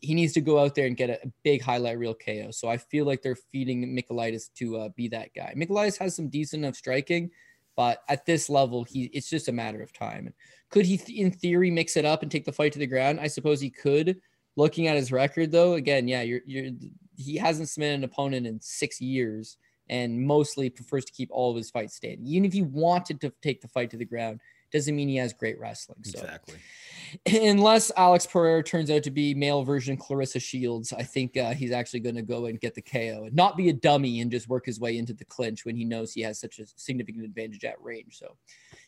He needs to go out there and get a big highlight reel K O. So I feel like they're feeding Michailidis to uh, be that guy. Michailidis has some decent enough striking, but at this level, he it's just a matter of time. And could he, th- in theory, mix it up and take the fight to the ground? I suppose he could. Looking at his record, though, again, yeah, you're you're he hasn't submitted an opponent in six years and mostly prefers to keep all of his fights standing. Even if he wanted to take the fight to the ground, doesn't mean he has great wrestling. So. Exactly. Unless Alex Pereira turns out to be male version Clarissa Shields, I think uh, he's actually going to go and get the K O and not be a dummy and just work his way into the clinch when he knows he has such a significant advantage at range. So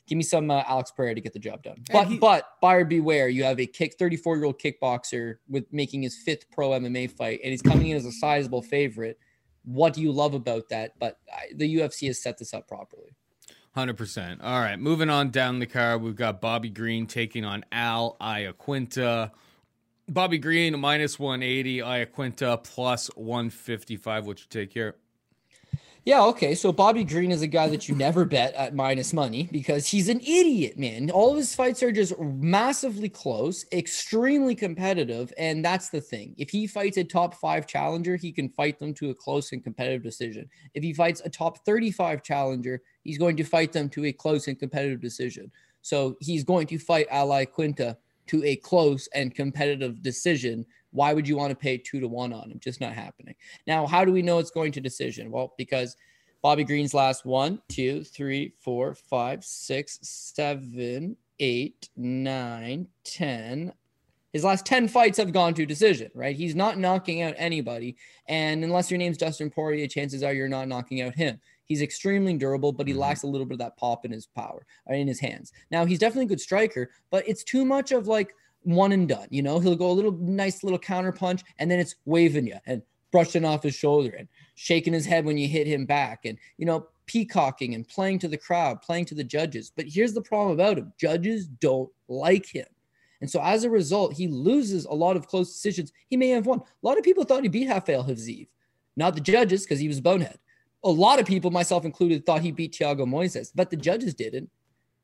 give me some uh, Alex Pereira to get the job done. But he- but buyer beware, you have a kick thirty-four-year-old kickboxer with making his fifth pro M M A fight, and he's coming in as a sizable favorite. What do you love about that? But I, the U F C has set this up properly. one hundred percent. All right, moving on down the card, we've got Bobby Green taking on Al Iaquinta. Bobby Green, minus one eighty, Iaquinta, plus one fifty-five. What you take here? Yeah, okay, so Bobby Green is a guy that you never bet at minus money because he's an idiot, man. All of his fights are just massively close, extremely competitive, and that's the thing. If he fights a top five challenger, he can fight them to a close and competitive decision. If he fights a top thirty-five challenger, he's going to fight them to a close and competitive decision. So he's going to fight Al Iaquinta to a close and competitive decision. Why would you want to pay two to one on him? Just not happening. Now, how do we know it's going to decision? Well, because Bobby Green's last one, two, three, four, five, six, seven, eight, nine, ten. His last ten fights have gone to decision, right? He's not knocking out anybody. And unless your name's Dustin Poirier, chances are you're not knocking out him. He's extremely durable, but he lacks a little bit of that pop in his power, in his hands. Now, he's definitely a good striker, but it's too much of like, one and done. You know, he'll go a little nice little counter punch, and then it's waving you and brushing off his shoulder and shaking his head when you hit him back, and, you know, peacocking and playing to the crowd, playing to the judges. But here's the problem about him. Judges don't like him. And so as a result, he loses a lot of close decisions he may have won. A lot of people thought he beat Rafael Havziv. Not the judges, because he was bonehead. A lot of people, myself included, thought he beat Thiago Moises, but the judges didn't,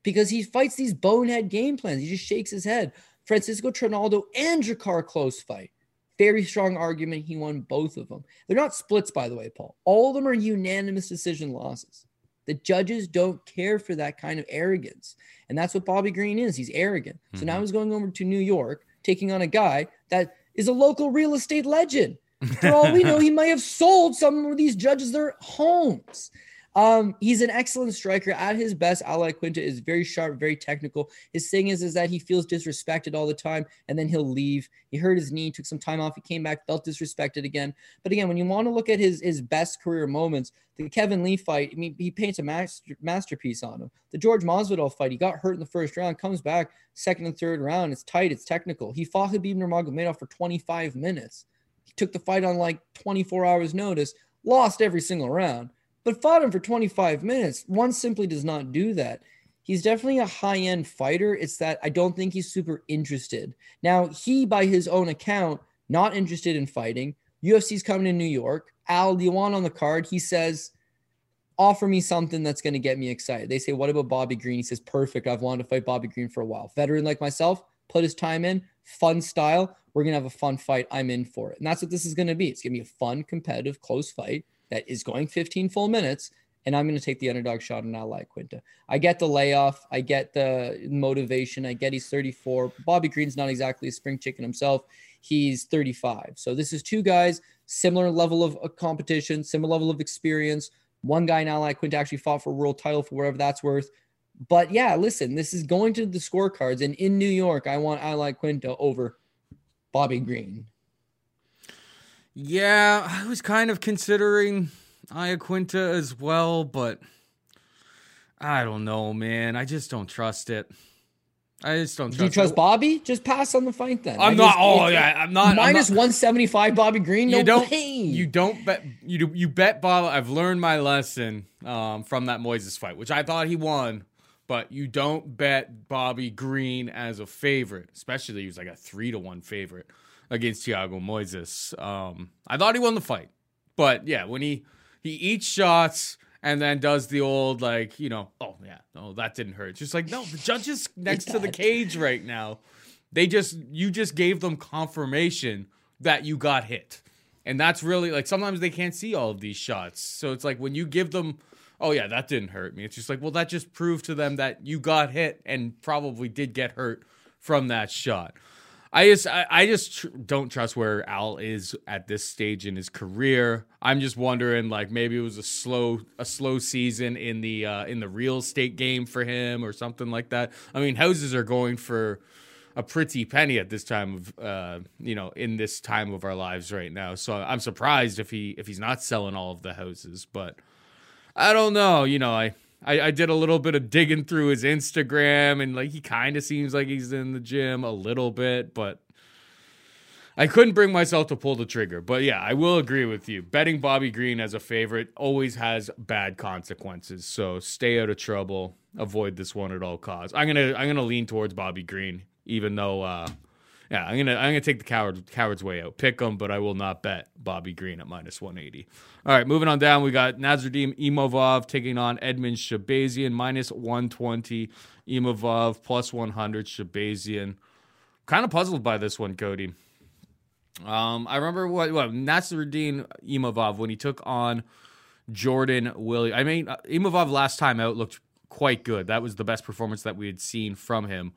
because he fights these bonehead game plans. He just shakes his head. Francisco Trinaldo and Drakkar Klose fight. Very strong argument. He won both of them. They're not splits, by the way, Paul. All of them are unanimous decision losses. The judges don't care for that kind of arrogance. And that's what Bobby Green is. He's arrogant. Mm-hmm. So now he's going over to New York, taking on a guy that is a local real estate legend. For all we know, he might have sold some of these judges their homes. Um, he's an excellent striker. At his best, Al Iaquinta is very sharp, very technical. His thing is, is that he feels disrespected all the time, and then he'll leave. He hurt his knee, took some time off. He came back, felt disrespected again. But again, when you want to look at his, his best career moments, the Kevin Lee fight, I mean, he paints a master, masterpiece on him. The George Masvidal fight, he got hurt in the first round, comes back second and third round. It's tight, it's technical. He fought Khabib Nurmagomedov for twenty-five minutes. He took the fight on like twenty-four hours notice, lost every single round, but fought him for twenty-five minutes. One simply does not do that. He's definitely a high-end fighter. It's that I don't think he's super interested. Now, he, by his own account, not interested in fighting. U F C's coming to New York. Al, do you want on the card? He says, offer me something that's going to get me excited. They say, what about Bobby Green? He says, perfect. I've wanted to fight Bobby Green for a while. Veteran like myself, put his time in, fun style. We're going to have a fun fight. I'm in for it. And that's what this is going to be. It's going to be a fun, competitive, close fight that is going fifteen full minutes. And I'm going to take the underdog shot on Al Iaquinta. I get the layoff. I get the motivation. I get he's thirty-four. Bobby Green's not exactly a spring chicken himself. He's thirty-five. So this is two guys, similar level of competition, similar level of experience. One guy in Al Iaquinta actually fought for a world title for whatever that's worth. But yeah, listen, this is going to the scorecards. And in New York, I want Al Iaquinta over Bobby Green. Yeah, I was kind of considering Iaquinta as well, but I don't know, man. I just don't trust it. I just don't trust it. Do you trust it. Bobby? Just pass on the fight then. I'm I not. Just, oh yeah, I'm not. Minus I'm not, one seventy-five, Bobby Green. No, you don't. Way. You don't bet. You do, you bet Bobby. I've learned my lesson um, from that Moises fight, which I thought he won. But you don't bet Bobby Green as a favorite, especially he was like a three to one favorite against Thiago Moises. Um, I thought he won the fight, but yeah, when he he eats shots and then does the old like, you know, oh yeah, no, that didn't hurt. Just like, no, the judges next to the cage right now, they just you just gave them confirmation that you got hit, and that's really like sometimes they can't see all of these shots, so it's like when you give them. Oh, yeah, that didn't hurt me. It's just like, well, that just proved to them that you got hit and probably did get hurt from that shot. I just I, I just tr- don't trust where Al is at this stage in his career. I'm just wondering, like, maybe it was a slow a slow season in the uh, in the real estate game for him or something like that. I mean, houses are going for a pretty penny at this time of, uh, you know, in this time of our lives right now. So I'm surprised if he if he's not selling all of the houses, but I don't know. You know, I, I, I did a little bit of digging through his Instagram, and like he kind of seems like he's in the gym a little bit, but I couldn't bring myself to pull the trigger. But yeah, I will agree with you. Betting Bobby Green as a favorite always has bad consequences. So stay out of trouble. Avoid this one at all costs. I'm gonna I'm gonna lean towards Bobby Green, even though uh, yeah, I'm gonna I'm gonna take the coward coward's way out. Pick him, but I will not bet Bobby Green at minus one eighty. All right, moving on down, we got Nassourdine Imavov taking on Edmen Shahbazyan, minus one twenty. Imavov plus one hundred. Shahbazyan. Kind of puzzled by this one, Cody. Um, I remember what, what Nassourdine Imavov when he took on Jordan Williams. I mean, Imavov last time out looked quite good. That was the best performance that we had seen from him.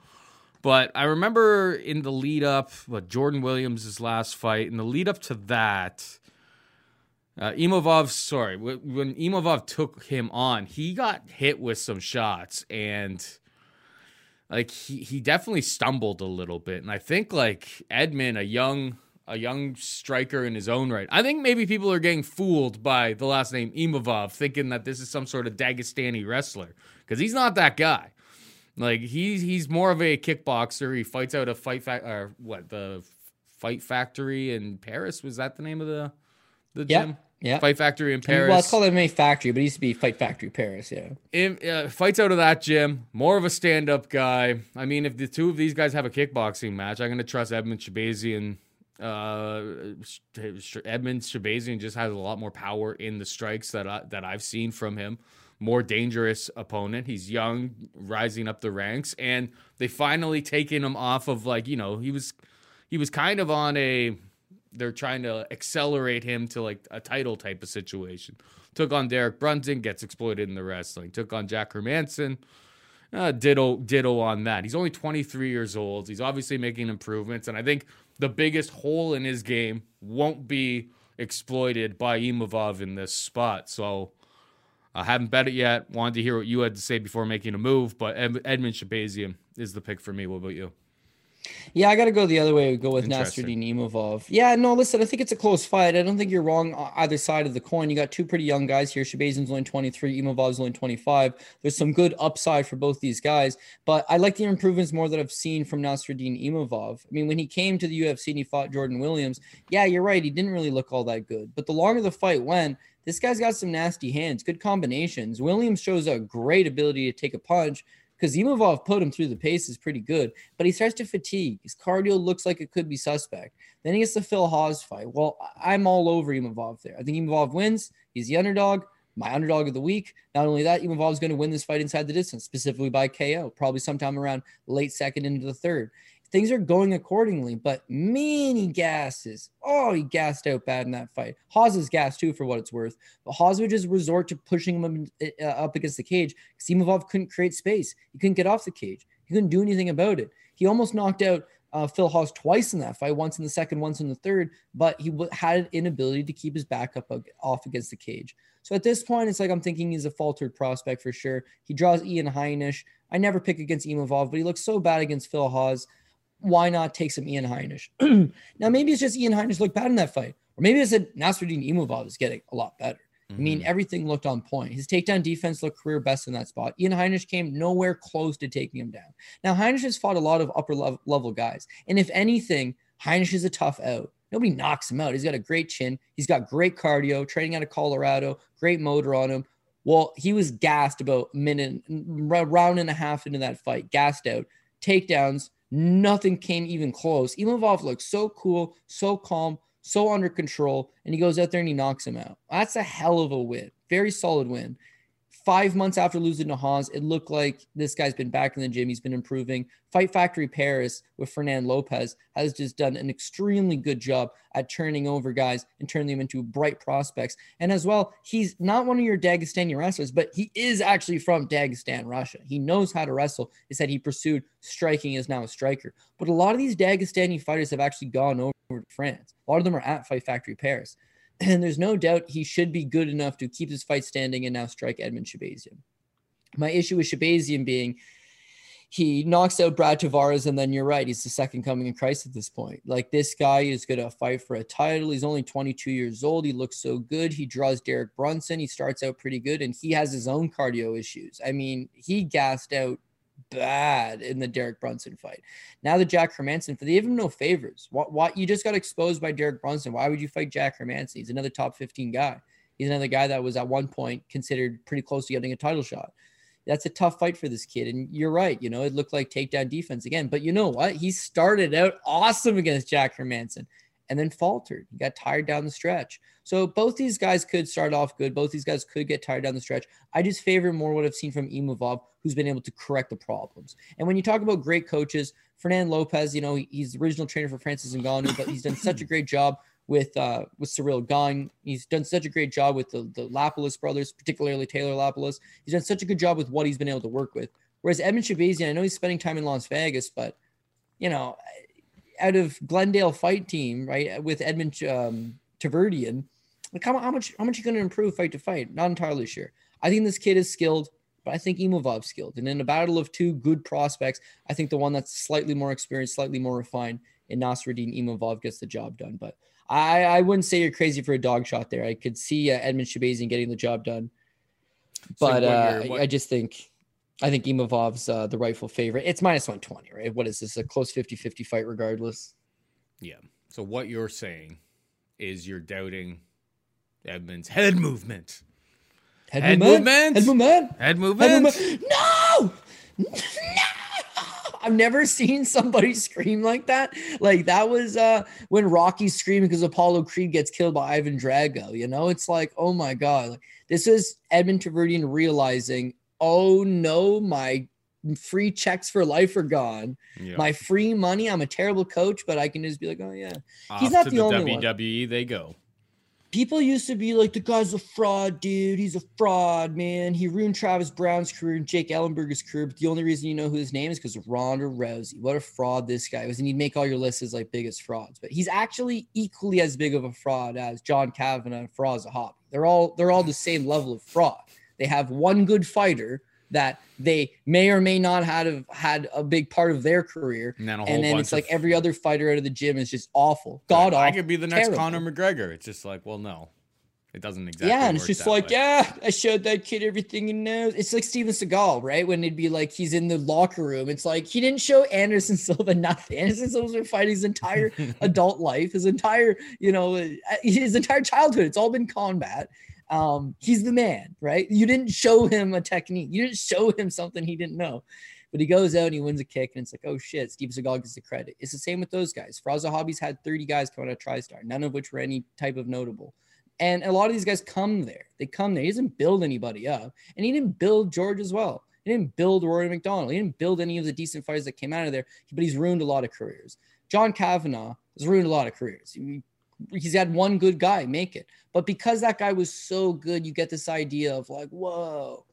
But I remember in the lead-up, Jordan Williams' last fight, in the lead-up to that, uh, Imavov, sorry, when Imavov took him on, he got hit with some shots, and like he, he definitely stumbled a little bit. And I think like Edmen, a young a young striker in his own right, I think maybe people are getting fooled by the last name Imavov, thinking that this is some sort of Dagestani wrestler, because he's not that guy. Like he's he's more of a kickboxer. He fights out a fight fa- or what the Fight Factory in Paris. Was that the name of the the yeah. gym? Yeah, Fight Factory in Paris. Well, it's called M M A Factory, but it used to be Fight Factory Paris, yeah. It, uh, fights out of that gym, more of a stand-up guy. I mean, if the two of these guys have a kickboxing match, I'm going to trust Edmen Shahbazyan. Uh, Edmen Shahbazyan just has a lot more power in the strikes that, I, that I've seen from him. More dangerous opponent. He's young, rising up the ranks, and they finally taken him off of, like, you know, he was he was kind of on a... They're trying to accelerate him to like a title type of situation. Took on Derek Brunson, gets exploited in the wrestling. Took on Jack Hermanson, uh, ditto, ditto on that. He's only twenty-three years old. He's obviously making improvements. And I think the biggest hole in his game won't be exploited by Imavov in this spot. So I haven't bet it yet. Wanted to hear what you had to say before making a move, but Ed- Edmen Shahbazyan is the pick for me. What about you? Yeah, I got to go the other way. We go with Nassourdine Imavov. Yeah, no, listen, I think it's a close fight. I don't think you're wrong either side of the coin. You got two pretty young guys here. Shahbazyan's only twenty-three, Imovov's only twenty-five. There's some good upside for both these guys, but I like the improvements more that I've seen from Nassourdine Imavov. I mean, when he came to the U F C and he fought Jordan Williams, yeah, you're right, he didn't really look all that good. But the longer the fight went, this guy's got some nasty hands, good combinations. Williams shows a great ability to take a punch, because Imavov put him through the paces pretty good, but he starts to fatigue. His cardio looks like it could be suspect. Then he gets the Phil Haas fight. Well, I'm all over Imavov there. I think Imavov wins. He's the underdog, my underdog of the week. Not only that, Imavov's going to win this fight inside the distance, specifically by K O, probably sometime around late second into the third. Things are going accordingly, but man, he gasses. Oh, he gassed out bad in that fight. Haas is gassed too, for what it's worth. But Haas would just resort to pushing him uh, up against the cage because Imavov couldn't create space. He couldn't get off the cage. He couldn't do anything about it. He almost knocked out uh, Phil Haas twice in that fight, once in the second, once in the third, but he w- had an inability to keep his back up uh, off against the cage. So at this point, it's like I'm thinking he's a faltered prospect for sure. He draws Ian Heinisch. I never pick against Imavov, but he looks so bad against Phil Haas. Why not take some Ian Heinisch? Now, maybe it's just Ian Heinisch looked bad in that fight. Or maybe it's that Nassourdine Imavov is getting a lot better. Mm-hmm. I mean, everything looked on point. His takedown defense looked career best in that spot. Ian Heinisch came nowhere close to taking him down. Now, Heinisch has fought a lot of upper-level guys. And if anything, Heinisch is a tough out. Nobody knocks him out. He's got a great chin. He's got great cardio, training out of Colorado, great motor on him. Well, he was gassed about a minute, round and a half into that fight, gassed out, takedowns. Nothing came even close. Imavov looks so cool, so calm, so under control, and he goes out there and he knocks him out. That's a hell of a win. Very solid win. Five months after losing to Haas, it looked like this guy's been back in the gym. He's been improving. Fight Factory Paris with Fernand Lopez has just done an extremely good job at turning over guys and turning them into bright prospects. And as well, he's not one of your Dagestani wrestlers, but he is actually from Dagestan, Russia. He knows how to wrestle. It's that he pursued striking as now a striker. But a lot of these Dagestani fighters have actually gone over to France. A lot of them are at Fight Factory Paris. And there's no doubt he should be good enough to keep this fight standing and now strike Edmen Shahbazyan. My issue with Shahbazyan being he knocks out Brad Tavares, and then you're right, he's the second coming of Christ at this point. Like, this guy is going to fight for a title. He's only twenty-two years old. He looks so good. He draws Derek Brunson. He starts out pretty good, and he has his own cardio issues. I mean, he gassed out bad in the Derek Brunson fight. Now the Jack Hermanson, for they have him no favors. What, what you just got exposed by Derek Brunson. Why would you fight Jack Hermanson? He's another top fifteen guy. He's another guy that was at one point considered pretty close to getting a title shot. That's a tough fight for this kid. And you're right. You know, it looked like takedown defense again, but you know what? He started out awesome against Jack Hermanson and then faltered. He got tired down the stretch. So both these guys could start off good. Both these guys could get tired down the stretch. I just favor more what I've seen from Imavov, who's been able to correct the problems. And when you talk about great coaches, Fernand Lopez, you know, he's the original trainer for Francis Ngannou, but he's done such a great job with uh, with Cyril Gane. He's done such a great job with the, the Lapalus brothers, particularly Taylor Lapalus. He's done such a good job with what he's been able to work with. Whereas Edmen Shahbazyan, I know he's spending time in Las Vegas, but, you know, out of Glendale fight team, right, with Edmund um, Taverdian, like how, how much how much are you going to improve fight to fight? Not entirely sure. I think this kid is skilled, but I think Imovov's skilled. And in a battle of two good prospects, I think the one that's slightly more experienced, slightly more refined, and Nassourdine Imavov gets the job done. But I, I wouldn't say you're crazy for a dog shot there. I could see uh, Edmen Shahbazyan getting the job done. But so wonder, uh, I just think I think Imavov's uh, the rightful favorite. It's minus one twenty, right? What is this? A close fifty fifty fight regardless? Yeah. So what you're saying is you're doubting Edmund's head movement. Head, head movement. movement. Head movement. Head movement. Head movement. No! No! I've never seen somebody scream like that. Like that was uh, when Rocky's screaming because Apollo Creed gets killed by Ivan Drago. You know, it's like, oh my God. Like, this is Edmund Taverdian realizing, oh no, my free checks for life are gone. Yep. My free money. I'm a terrible coach, but I can just be like, oh yeah. Off He's not to the, the only W W E, one. W W E, they go. People used to be like, the guy's a fraud, dude. He's a fraud, man. He ruined Travis Brown's career and Jake Ellenberger's career. But the only reason you know who his name is because Ronda Rousey. What a fraud this guy was. And he'd make all your lists as like biggest frauds. But he's actually equally as big of a fraud as John Kavanaugh and Faraz Zahabi. They're all they're all the same level of fraud. They have one good fighter that they may or may not have had a big part of their career. And then, and then it's like every other fighter out of the gym is just awful. God awful. I could be the next terrible. Conor McGregor. It's just like, well, no, it doesn't exactly Yeah, and it's just like, way. yeah, I showed that kid everything he knows. It's like Steven Seagal, right? When it'd be like he's in the locker room. It's like he didn't show Anderson Silva nothing. Anderson Silva's been fighting his entire adult life, his entire, you know, his entire childhood. It's all been combat. Um, he's the man, right? You didn't show him a technique. You didn't show him something he didn't know. But he goes out and he wins a kick, and it's like, oh shit, Steve Seagal gets the credit. It's the same with those guys. Faraz Zahabi's had thirty guys coming out of TriStar, none of which were any type of notable. And a lot of these guys come there. They come there. He doesn't build anybody up. And he didn't build George as well. He didn't build Rory McDonald. He didn't build any of the decent fighters that came out of there, but he's ruined a lot of careers. John Kavanaugh has ruined a lot of careers. He, He's had one good guy make it. But because that guy was so good, you get this idea of like, whoa,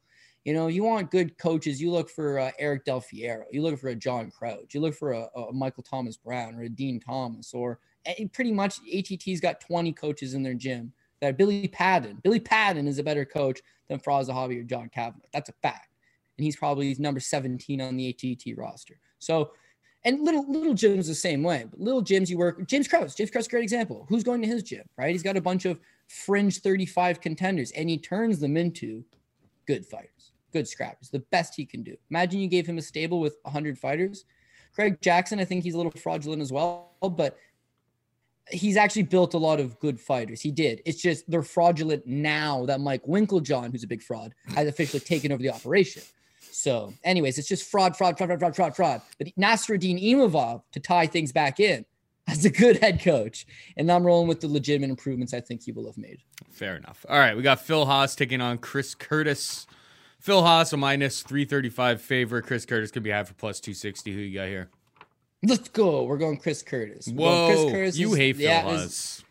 you know, you want good coaches. You look for uh, Eric Del Fiero. You look for a John Crouch. You look for a, a Michael Thomas Brown or a Dean Thomas, or pretty much A T T's got twenty coaches in their gym that Billy Padden. Billy Padden is a better coach than Faraz Zahabi or John Kavanaugh. That's a fact. And he's probably number seventeen on the A T T roster. So And little little gyms the same way. But little gyms you work. James Krause. James Krause is a great example. Who's going to his gym, right? He's got a bunch of fringe thirty-five contenders, and he turns them into good fighters, good scrappers, the best he can do. Imagine you gave him a stable with one hundred fighters. Greg Jackson, I think he's a little fraudulent as well, but he's actually built a lot of good fighters. He did. It's just they're fraudulent now that Mike Winklejohn, who's a big fraud, has officially taken over the operation. So anyways, it's just fraud, fraud, fraud, fraud, fraud, fraud, fraud. But Nassourdine Imavov, to tie things back in, as a good head coach. And I'm rolling with the legitimate improvements I think he will have made. Fair enough. All right, we got Phil Haas taking on Chris Curtis. Phil Haas, a minus three thirty-five favorite. Chris Curtis could be had for plus two sixty. Who you got here? Let's go. We're going Chris Curtis. We're Whoa, Chris Curtis you is, hate Phil yeah, Haas. Is,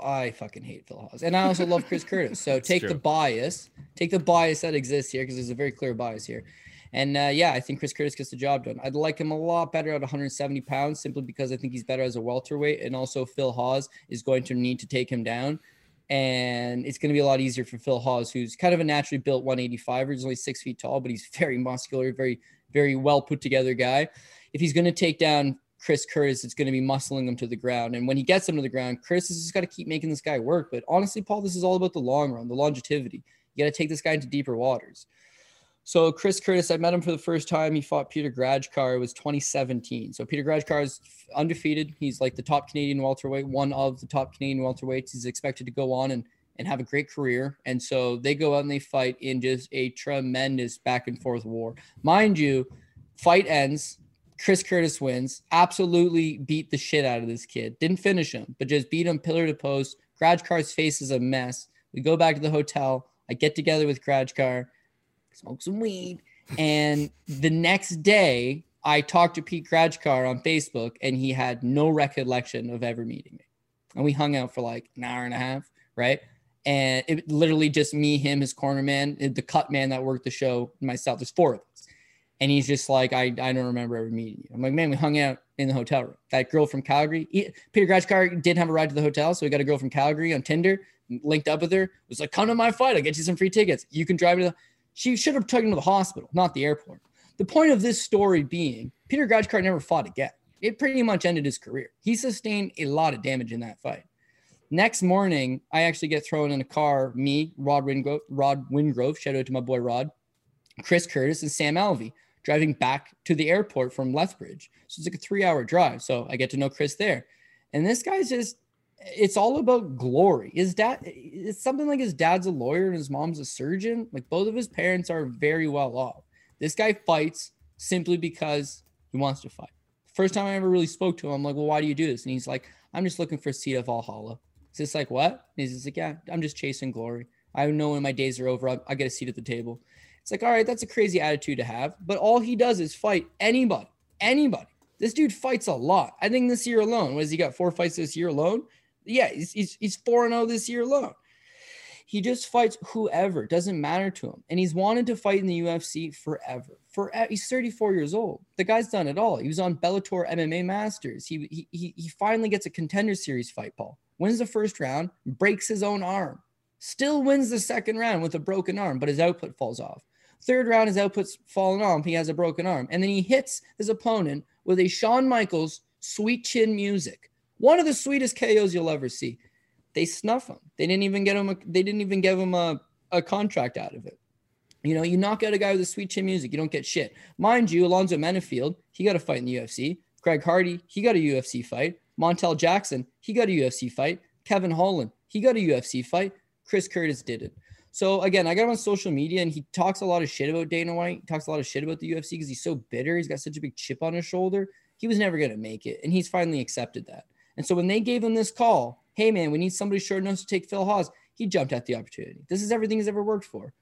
I fucking hate Phil Haas. And I also love Chris Curtis. So take true. the bias. Take the bias that exists here, because there's a very clear bias here. And uh, yeah, I think Chris Curtis gets the job done. I'd like him a lot better at one hundred seventy pounds, simply because I think he's better as a welterweight. And also Phil Haas is going to need to take him down. And it's going to be a lot easier for Phil Haas, who's kind of a naturally built one eighty-five. He's only six feet tall, but he's very muscular, very, very well put together guy. If he's going to take down Chris Curtis, it's going to be muscling him to the ground. And when he gets him to the ground, Curtis has just got to keep making this guy work. But honestly, Paul, this is all about the long run, the longevity. You got to take this guy into deeper waters. So Chris Curtis, I met him for the first time. He fought Peter Grajcar. It was twenty seventeen. So Peter Grajcar is undefeated. He's like the top Canadian welterweight, one of the top Canadian welterweights. He's expected to go on and, and have a great career. And so they go out and they fight in just a tremendous back and forth war. Mind you, fight ends. Chris Curtis wins. Absolutely beat the shit out of this kid. Didn't finish him, but just beat him pillar to post. Grajcar's face is a mess. We go back to the hotel. I get together with Grajcar, smoke some weed, and the next day I talked to Pete Grajcar on Facebook, and he had no recollection of ever meeting me. And we hung out for like an hour and a half, right? And it literally just me, him, his corner man, the cut man that worked the show, myself. There's four of us. And he's just like, I, I don't remember ever meeting you. I'm like, man, we hung out in the hotel room. That girl from Calgary, he, Peter Grajcar did have a ride to the hotel, so he got a girl from Calgary on Tinder, linked up with her, was like, come to my fight. I'll get you some free tickets. You can drive to the... She should have taken him to the hospital, not the airport. The point of this story being, Peter Grajcar never fought again. It pretty much ended his career. He sustained a lot of damage in that fight. Next morning, I actually get thrown in a car, me, Rod Wingrove, Rod Wingrove, shout out to my boy Rod, Chris Curtis, and Sam Alvey, driving back to the airport from Lethbridge. So it's like a three-hour drive. So I get to know Chris there. And this guy's just, it's all about glory. His dad, it's something like his dad's a lawyer and his mom's a surgeon. Like, both of his parents are very well off. This guy fights simply because he wants to fight. First time I ever really spoke to him, I'm like, well, why do you do this? And he's like, I'm just looking for a seat of Valhalla. It's just like, what? And he's just like, yeah, I'm just chasing glory. I know when my days are over, I'll, I'll get a seat at the table. It's like, all right, that's a crazy attitude to have. But all he does is fight anybody, anybody. This dude fights a lot. I think this year alone, what has he got, four fights this year alone? Yeah, he's he's, he's four and oh this year alone. He just fights whoever. It doesn't matter to him. And he's wanted to fight in the U F C forever. Forever. He's thirty-four years old. The guy's done it all. He was on Bellator M M A Masters. He, he, he, he finally gets a Contender Series fight, Paul. Wins the first round, breaks his own arm. Still wins the second round with a broken arm, but his output falls off. Third round, his output's fallen off. He has a broken arm. And then he hits his opponent with a Shawn Michaels sweet chin music. One of the sweetest K Os you'll ever see. They snuff him. They didn't even get him. A, they didn't even give him a, a contract out of it. You know, you knock out a guy with a sweet chin music, you don't get shit. Mind you, Alonzo Menafield, he got a fight in the U F C. Greg Hardy, he got a U F C fight. Montel Jackson, he got a U F C fight. Kevin Holland, he got a U F C fight. Chris Curtis did it. So again, I got him on social media and he talks a lot of shit about Dana White. He talks a lot of shit about the U F C because he's so bitter. He's got such a big chip on his shoulder. He was never going to make it. And he's finally accepted that. And so when they gave him this call, hey man, we need somebody short enough to take Phil Haas, he jumped at the opportunity. This is everything he's ever worked for.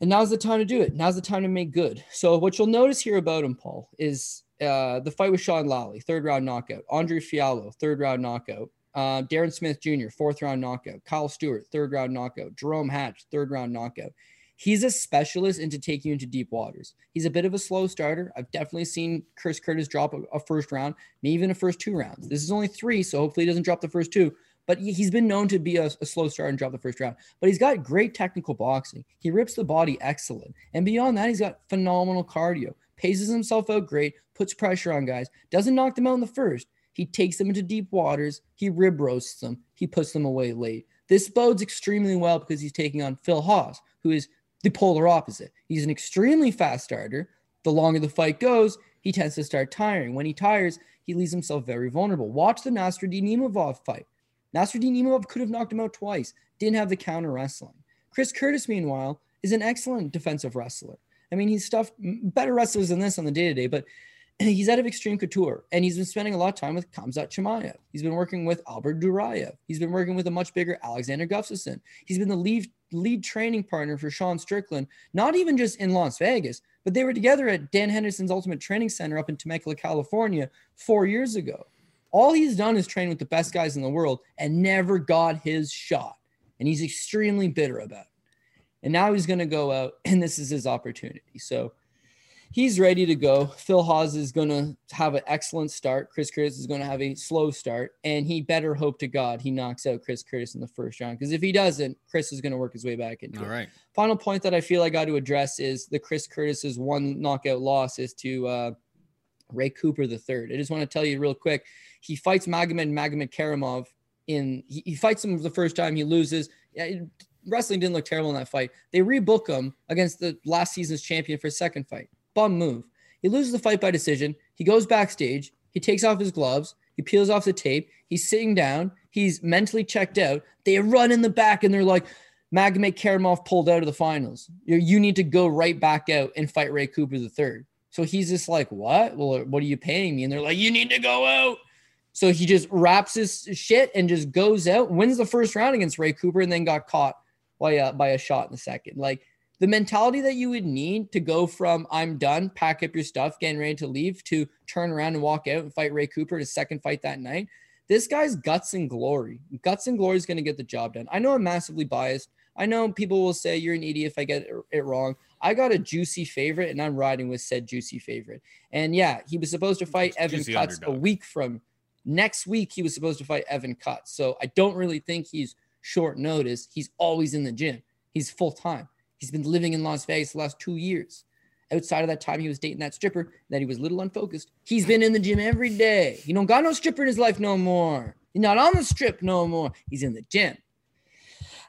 And now's the time to do it. Now's the time to make good. So what you'll notice here about him, Paul, is uh, the fight with Sean Lally, third round knockout. Andre Fiallo, third round knockout. Uh, Darren Smith Junior, fourth round knockout. Kyle Stewart, third round knockout. Jerome Hatch, third round knockout. He's a specialist into taking you into deep waters. He's a bit of a slow starter. I've definitely seen Chris Curtis drop a, a first round, maybe even a first two rounds. This is only three, so hopefully he doesn't drop the first two. But he, he's been known to be a, a slow starter and drop the first round. But he's got great technical boxing. He rips the body excellent. And beyond that, he's got phenomenal cardio. Paces himself out great, puts pressure on guys, doesn't knock them out in the first. He takes them into deep waters. He rib roasts them. He puts them away late. This bodes extremely well because he's taking on Phil Haas, who is the polar opposite. He's an extremely fast starter. The longer the fight goes, he tends to start tiring. When he tires, he leaves himself very vulnerable. Watch the Nassourdine Imavov fight. Nassourdine Imavov could have knocked him out twice. Didn't have the counter wrestling. Chris Curtis, meanwhile, is an excellent defensive wrestler. I mean, he's stuffed better wrestlers than this on the day-to-day, but he's out of Extreme Couture, and he's been spending a lot of time with Khamzat Chimaev. He's been working with Albert Duraev. He's been working with a much bigger Alexander Gustafsson. He's been the lead, lead training partner for Sean Strickland, not even just in Las Vegas, but they were together at Dan Henderson's Ultimate Training Center up in Temecula, California, four years ago. All he's done is train with the best guys in the world and never got his shot, and he's extremely bitter about it. And now he's going to go out, and this is his opportunity. So he's ready to go. Phil Haas is going to have an excellent start. Chris Curtis is going to have a slow start. And he better hope to God he knocks out Chris Curtis in the first round. Because if he doesn't, Chris is going to work his way back into it. All right. Final point that I feel I got to address is the Chris Curtis's one knockout loss is to uh, Ray Cooper the third. I just want to tell you real quick. He fights Magomed Magomed Karimov. In, he, he fights him for the first time. He loses. It, wrestling didn't look terrible in that fight. They rebook him against the last season's champion for a second fight. Bum move. He loses the fight by decision. He goes backstage. He takes off his gloves. He peels off the tape. He's sitting down. He's mentally checked out. They run in the back and they're like, Magomed Karimov pulled out of the finals. You're, you need to go right back out and fight Ray Cooper the third. So he's just like, what? Well, what are you paying me? And they're like, you need to go out. So he just wraps his shit and just goes out, wins the first round against Ray Cooper, and then got caught by, uh, by a shot in the second. Like, the mentality that you would need to go from I'm done, pack up your stuff, getting ready to leave, to turn around and walk out and fight Ray Cooper in his second fight that night. This guy's guts and glory. Guts and glory is going to get the job done. I know I'm massively biased. I know people will say you're an idiot if I get it wrong. I got a juicy favorite, and I'm riding with said juicy favorite. And yeah, he was supposed to fight Evan Cutts a week from next week. He was supposed to fight Evan Cutts. So I don't really think he's short notice. He's always in the gym. He's full time. He's been living in Las Vegas the last two years. Outside of that time, he was dating that stripper, that he was a little unfocused. He's been in the gym every day. He don't got no stripper in his life no more. He's not on the strip no more. He's in the gym.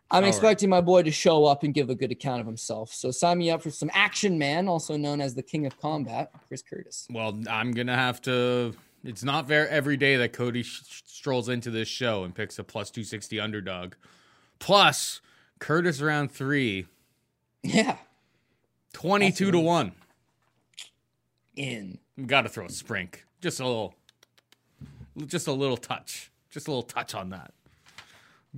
I'm All expecting right. my boy to show up and give a good account of himself. So sign me up for some action, man, also known as the King of Combat, Chris Curtis. Well, I'm going to have to – it's not very every day that Cody sh- strolls into this show and picks a plus two sixty underdog. Plus, Curtis round three. Yeah. twenty-two Absolutely. To one. In. Got to throw a sprink. Just a little – just a little touch. Just a little touch on that.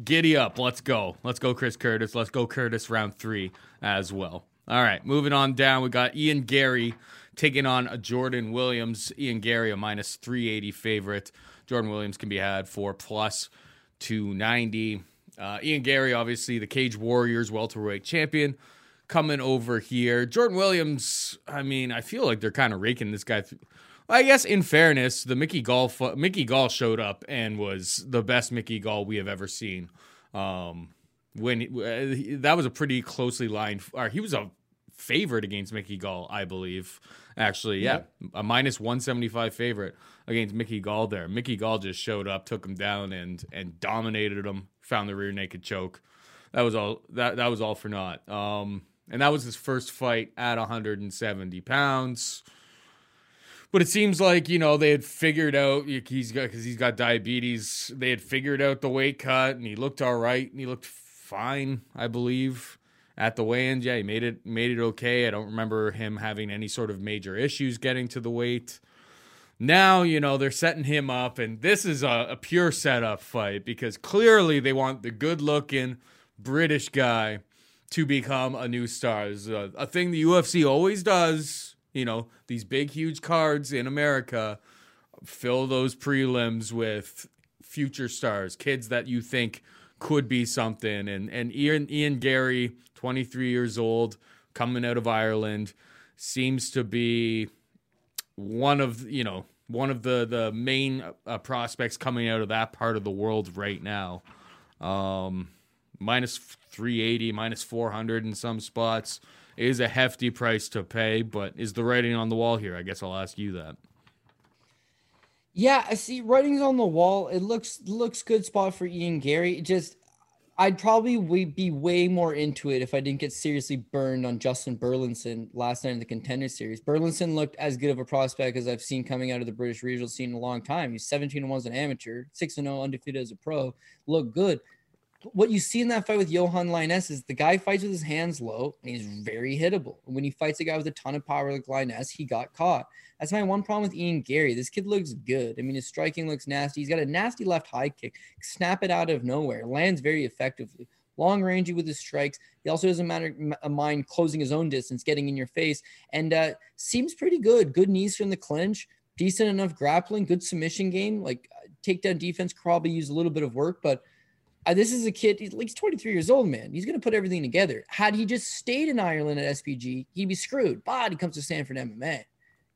Giddy up. Let's go. Let's go, Chris Curtis. Let's go, Curtis, round three as well. All right, moving on down. We got Ian Gary taking on Jordan Williams. Ian Gary, a minus three eighty favorite. Jordan Williams can be had for plus two ninety. Uh, Ian Gary, obviously, the Cage Warriors welterweight champion, coming over here. Jordan Williams, I mean, I feel like they're kind of raking this guy through. I guess, in fairness, the Mickey Gall Mickey Gall showed up and was the best Mickey Gall we have ever seen. Um, when he, that was a pretty closely lined, or he was a favorite against Mickey Gall, I believe. Actually, yeah, yep. a minus one seventy-five favorite against Mickey Gall there. Mickey Gall just showed up, took him down, and and dominated him. Found the rear naked choke. That was all. That that was all for naught. Um, and that was his first fight at one seventy pounds. But it seems like, you know, they had figured out, he's got, because he's got diabetes, they had figured out the weight cut, and he looked all right, and he looked fine, I believe, at the weigh-in. Yeah, he made it made it okay. I don't remember him having any sort of major issues getting to the weight. Now, you know, they're setting him up, and this is a, a pure setup fight, because clearly they want the good-looking British guy to become a new star. It's a, a thing the U F C always does. You know, these big, huge cards in America fill those prelims with future stars, kids that you think could be something. And and Ian, Ian Gary, twenty-three years old, coming out of Ireland, seems to be one of, you know, one of the, the main uh, prospects coming out of that part of the world right now. Um, minus three eighty, minus four hundred in some spots. Is a hefty price to pay, but is the writing on the wall here? I guess I'll ask you that. Yeah, I see writing's on the wall. It looks looks good spot for Ian Gary. It just, I'd probably be way more into it if I didn't get seriously burned on Justin Burlinson last night in the Contender Series. Burlinson looked as good of a prospect as I've seen coming out of the British regional scene in a long time. He's seventeen and one as an amateur, six and oh undefeated as a pro. Looked good. What you see in that fight with Johan Lyness is the guy fights with his hands low and he's very hittable. And when he fights a guy with a ton of power like Lyness, he got caught. That's my one problem with Ian Gary. This kid looks good. I mean, his striking looks nasty. He's got a nasty left high kick. Snap it out of nowhere. Lands very effectively. Long rangey with his strikes. He also doesn't matter, mind closing his own distance, getting in your face. And uh, seems pretty good. Good knees from the clinch. Decent enough grappling. Good submission game. Like, takedown defense could probably use a little bit of work, but Uh, this is a kid, he's, he's twenty-three years old, man. He's going to put everything together. Had he just stayed in Ireland at S P G, he'd be screwed. But he comes to Stanford M M A,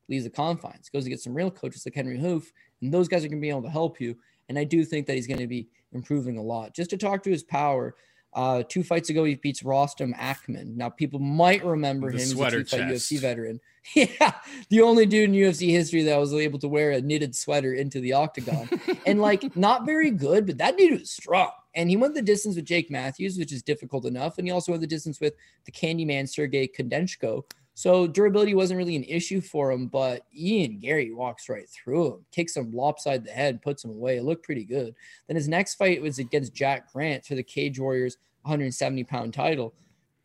leaves the confines, goes to get some real coaches like Henry Hoof, and those guys are going to be able to help you. And I do think that he's going to be improving a lot. Just to talk to his power, uh, two fights ago, he beats Rostam Akhman. Now, people might remember the him as a two-fight U F C veteran. Yeah, the only dude in U F C history that was able to wear a knitted sweater into the octagon. And, like, not very good, but that dude was strong. And he went the distance with Jake Matthews, which is difficult enough. And he also went the distance with the Candyman, Sergey Kondenshko. So durability wasn't really an issue for him, but Ian Gary walks right through him, kicks him lopside the head, puts him away. It looked pretty good. Then his next fight was against Jack Grant for the Cage Warriors one seventy pound title.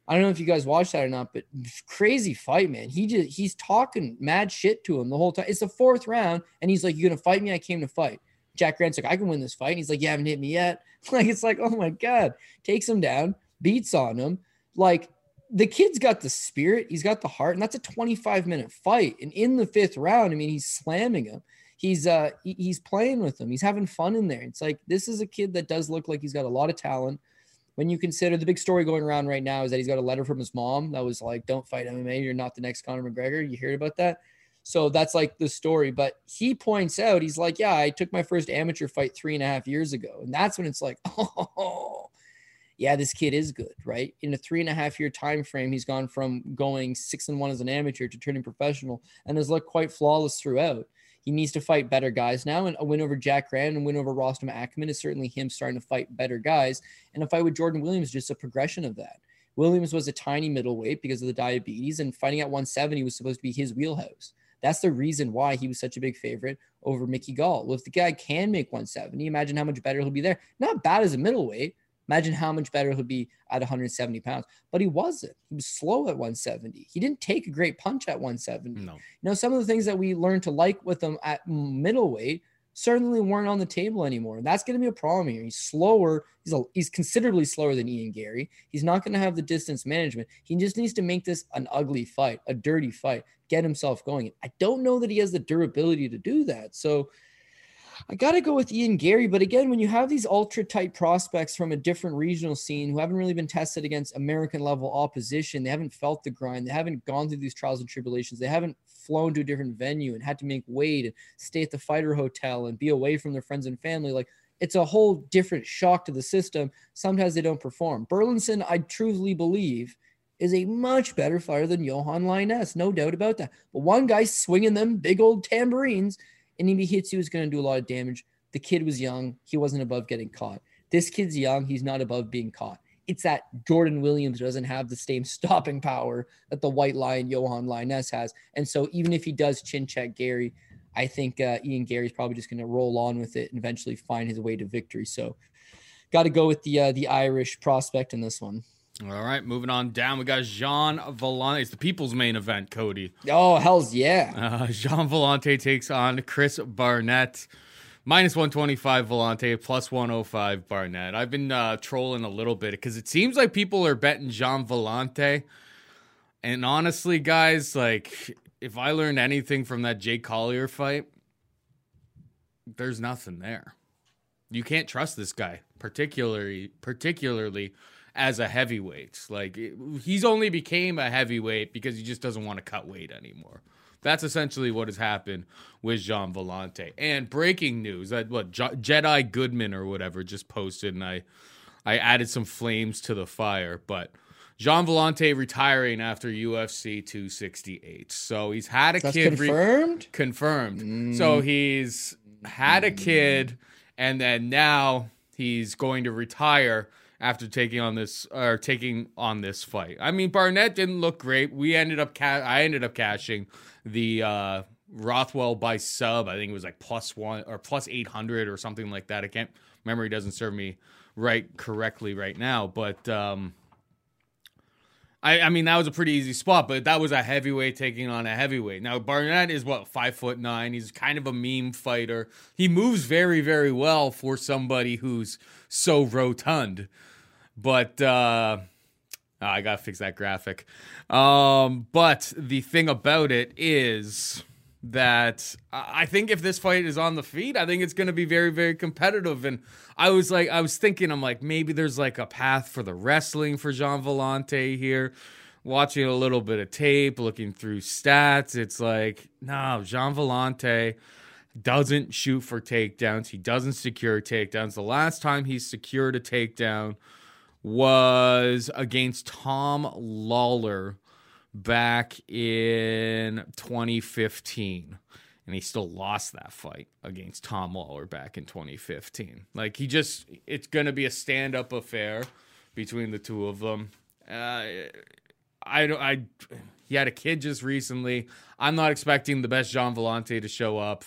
I don't know if you guys watched that or not, but crazy fight, man. He just he's talking mad shit to him the whole time. It's the fourth round, and he's like, "You're gonna fight me? I came to fight." Jack Grant's like, I can win this fight. And he's like, you haven't hit me yet. Like, it's like, oh my God. Takes him down, beats on him. Like, the kid's got the spirit. He's got the heart. And that's a twenty-five minute fight. And in the fifth round, I mean, he's slamming him. He's uh, he, he's playing with him. He's having fun in there. It's like, this is a kid that does look like he's got a lot of talent. When you consider the big story going around right now is that he's got a letter from his mom that was like, don't fight M M A. You're not the next Conor McGregor. You heard about that? So that's like the story, but he points out, he's like, yeah, I took my first amateur fight three and a half years ago. And that's when it's like, oh yeah, this kid is good, right? In a three and a half year time frame, he's gone from going six and one as an amateur to turning professional and has looked quite flawless throughout. He needs to fight better guys now, and a win over Jack Rand and a win over Rostam Akhman is certainly him starting to fight better guys. And a fight with Jordan Williams is just a progression of that. Williams was a tiny middleweight because of the diabetes, and fighting at one seventy was supposed to be his wheelhouse. That's the reason why he was such a big favorite over Mickey Gall. Well, if the guy can make one seventy, imagine how much better he'll be there. Not bad as a middleweight. Imagine how much better he'll be at one seventy pounds. But he wasn't. He was slow at one seventy. He didn't take a great punch at one seventy. No. You know, some of the things that we learned to like with him at middleweight certainly weren't on the table anymore. And that's going to be a problem here. He's slower. He's, a, he's considerably slower than Ian Gary. He's not going to have the distance management. He just needs to make this an ugly fight, a dirty fight, get himself going. I don't know that he has the durability to do that. So I got to go with Ian Gary. But again, when you have these ultra tight prospects from a different regional scene who haven't really been tested against American level opposition, they haven't felt the grind. They haven't gone through these trials and tribulations. They haven't flown to a different venue and had to make weight and stay at the fighter hotel and be away from their friends and family. Like, it's a whole different shock to the system. Sometimes they don't perform. Burleson, I truthfully believe, is a much better fighter than Johan Lyness. No doubt about that. But one guy swinging them big old tambourines, and if he hits you, is going to do a lot of damage. The kid was young. He wasn't above getting caught. This kid's young. He's not above being caught. It's that Jordan Williams doesn't have the same stopping power that the white lion Johan Lyness has. And so even if he does chin check Gary, I think uh, Ian Gary's probably just going to roll on with it and eventually find his way to victory. So got to go with the uh, the Irish prospect in this one. All right, moving on down. We got Jean Vellante. It's the people's main event, Cody. Oh, hell's yeah. Uh, Jean Vellante takes on Chris Barnett. minus one twenty-five Vellante, plus one oh five Barnett. I've been uh, trolling a little bit because it seems like people are betting Jean Vellante. And honestly, guys, like, if I learned anything from that Jake Collier fight, there's nothing there. You can't trust this guy, particularly, particularly, as a heavyweight. Like, he's only became a heavyweight because he just doesn't want to cut weight anymore. That's essentially what has happened with Jean Vellante. And breaking news, that what Je- Jedi Goodman or whatever just posted, and I, I added some flames to the fire. But Jean Vellante retiring after U F C two sixty-eight. So he's had a That's kid confirmed. Re- confirmed. Mm. So he's had a kid, and then now he's going to retire after taking on this or taking on this fight. I mean, Barnett didn't look great. We ended up, ca- I ended up cashing the uh, Rothwell by sub. I think it was like plus one or plus eight hundred or something like that. I can't. Memory doesn't serve me right correctly right now. But um, I, I mean, that was a pretty easy spot. But that was a heavyweight taking on a heavyweight. Now Barnett is what, five foot nine. He's kind of a meme fighter. He moves very, very well for somebody who's so rotund. But uh, oh, I got to fix that graphic. Um, but the thing about it is that I think if this fight is on the feet, I think it's going to be very, very competitive. And I was like, I was thinking, I'm like, maybe there's like a path for the wrestling for Jean Vellante here. Watching a little bit of tape, looking through stats. It's like, no, Jean Vellante doesn't shoot for takedowns. He doesn't secure takedowns. The last time he secured a takedown was against Tom Lawler back in twenty fifteen, and he still lost that fight against Tom Lawler back in twenty fifteen. Like, he just, it's going to be a stand-up affair between the two of them. Uh, I don't, I, he had a kid just recently. I'm not expecting the best Jean Vellante to show up.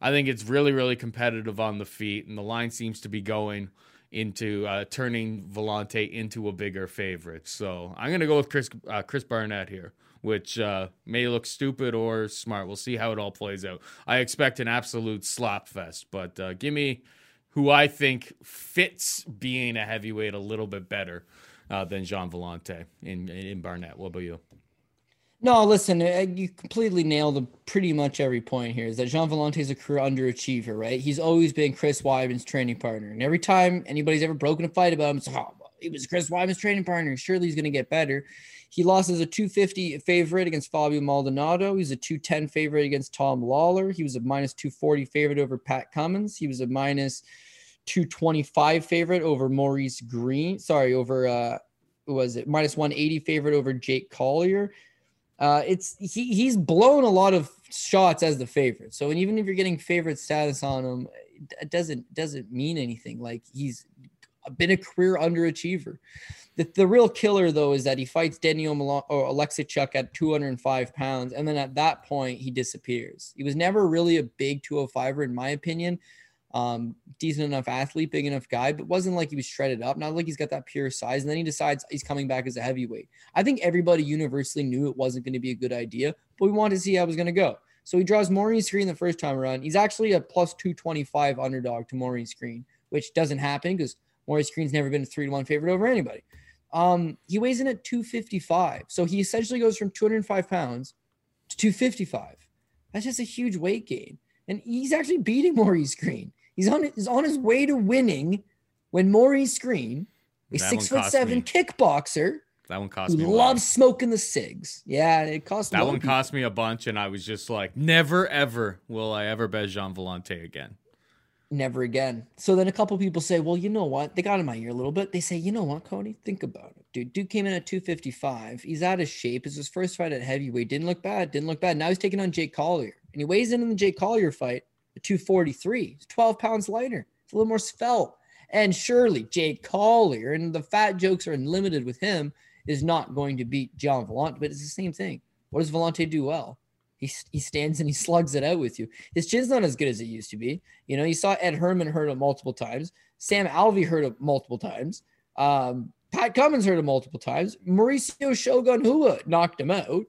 I think it's really, really competitive on the feet, and the line seems to be going into uh, turning Vellante into a bigger favorite. So I'm going to go with Chris uh, Chris Barnett here, which uh, may look stupid or smart. We'll see how it all plays out. I expect an absolute slop fest, but uh, give me who I think fits being a heavyweight a little bit better uh, than Jean Vellante in, in Barnett. What about you? No, listen, you completely nailed the, pretty much every point here, is that Jean Vellante is a career underachiever, right? He's always been Chris Weidman's training partner. And every time anybody's ever broken a fight about him, it's like, oh, he was Chris Weidman's training partner. Surely he's going to get better. He lost as a two fifty favorite against Fabio Maldonado. He's a two ten favorite against Tom Lawler. He was a minus two forty favorite over Pat Cummins. He was a minus two twenty-five favorite over Maurice Green. Sorry, over, uh, what was it? minus one eighty favorite over Jake Collier. Uh, it's he he's blown a lot of shots as the favorite. So even if you're getting favorite status on him, it doesn't doesn't mean anything. Like, he's been a career underachiever. The, the real killer, though, is that he fights Daniil Milo- or Oleksichuk at two hundred five pounds, and then at that point he disappears. He was never really a big two oh five-er, in my opinion. Um, decent enough athlete, big enough guy, but wasn't like he was shredded up. Not like he's got that pure size. And then he decides he's coming back as a heavyweight. I think everybody universally knew it wasn't going to be a good idea, but we wanted to see how it was going to go. So he draws Maurice Green the first time around. He's actually a plus two twenty-five underdog to Maurice Green, which doesn't happen because Maurice Green's never been a three to one favorite over anybody. Um, he weighs in at two fifty-five. So he essentially goes from two hundred five pounds to two fifty-five. That's just a huge weight gain. And he's actually beating Maurice Green. He's on, he's on his way to winning when Maurice Green, a that six foot seven me. kickboxer, that one cost who me loves smoking the cigs. Yeah, it cost that one people. cost me a bunch, and I was just like, never ever will I ever bet Jean Vellante again. Never again. So then a couple people say, well, you know what? They got in my ear a little bit. They say, you know what, Cody? Think about it. Dude, dude came in at two fifty-five. He's out of shape. It's his first fight at heavyweight. Didn't look bad. Didn't look bad. Now he's taking on Jake Collier. And he weighs in in the Jake Collier fight at two forty-three. He's twelve pounds lighter. It's a little more svelte. And surely Jake Collier, and the fat jokes are unlimited with him, is not going to beat Jean Vellante. But it's the same thing. What does Vellante do well? He he stands and he slugs it out with you. His chin's not as good as it used to be. You know, you saw Ed Herman hurt him multiple times. Sam Alvey hurt him multiple times. Um, Pat Cummins hurt him multiple times. Mauricio Shogun Hua knocked him out.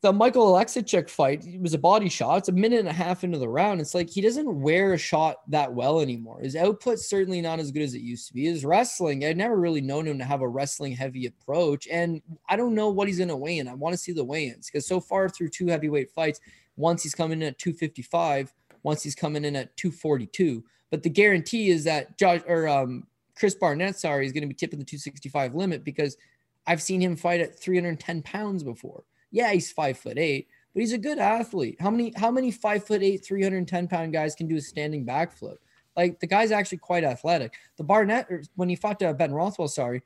The Michael Oleksichuk fight, it was a body shot. It's a minute and a half into the round. It's like he doesn't wear a shot that well anymore. His output's certainly not as good as it used to be. His wrestling, I'd never really known him to have a wrestling-heavy approach, and I don't know what he's going to weigh in. I want to see the weigh-ins because so far through two heavyweight fights, once he's coming in at two fifty-five, once he's coming in at two forty-two. But the guarantee is that Josh, or um, Chris Barnett, sorry, is going to be tipping the two sixty-five limit because I've seen him fight at three hundred ten pounds before. Yeah, he's five foot eight, but he's a good athlete. How many how many five foot eight, three hundred ten pound guys can do a standing backflip? Like, the guy's actually quite athletic. The Barnett, when he fought uh, Ben Rothwell, sorry,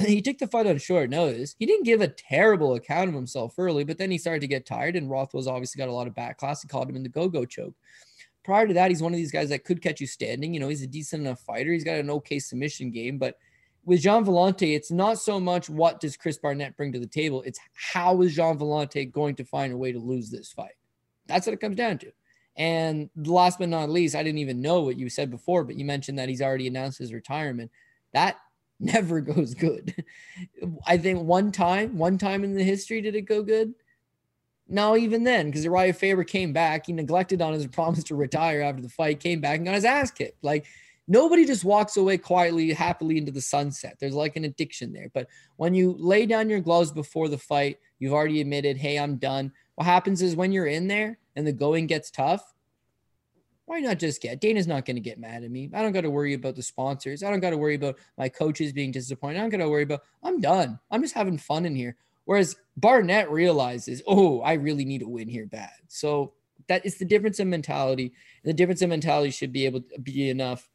he took the fight on short notice. He didn't give a terrible account of himself early, but then he started to get tired, and Rothwell's obviously got a lot of backlash and called him in the go-go choke. Prior to that, he's one of these guys that could catch you standing. You know, he's a decent enough fighter. He's got an okay submission game, but with Jean Vellante, it's not so much what does Chris Barnett bring to the table, it's how is Jean Vellante going to find a way to lose this fight? That's what it comes down to. And last but not least, I didn't even know what you said before, but you mentioned that he's already announced his retirement. That never goes good. I think one time, one time in the history did it go good. No, even then, because Uriah Faber came back, he neglected on his promise to retire after the fight, came back and got his ass kicked. Like, nobody just walks away quietly, happily into the sunset. There's like an addiction there. But when you lay down your gloves before the fight, you've already admitted, hey, I'm done. What happens is when you're in there and the going gets tough, why not just get? Dana's not going to get mad at me. I don't got to worry about the sponsors. I don't got to worry about my coaches being disappointed. I don't got to worry about, I'm done. I'm just having fun in here. Whereas Barnett realizes, oh, I really need to win here bad. So that is the difference in mentality. The difference in mentality should be able to be enough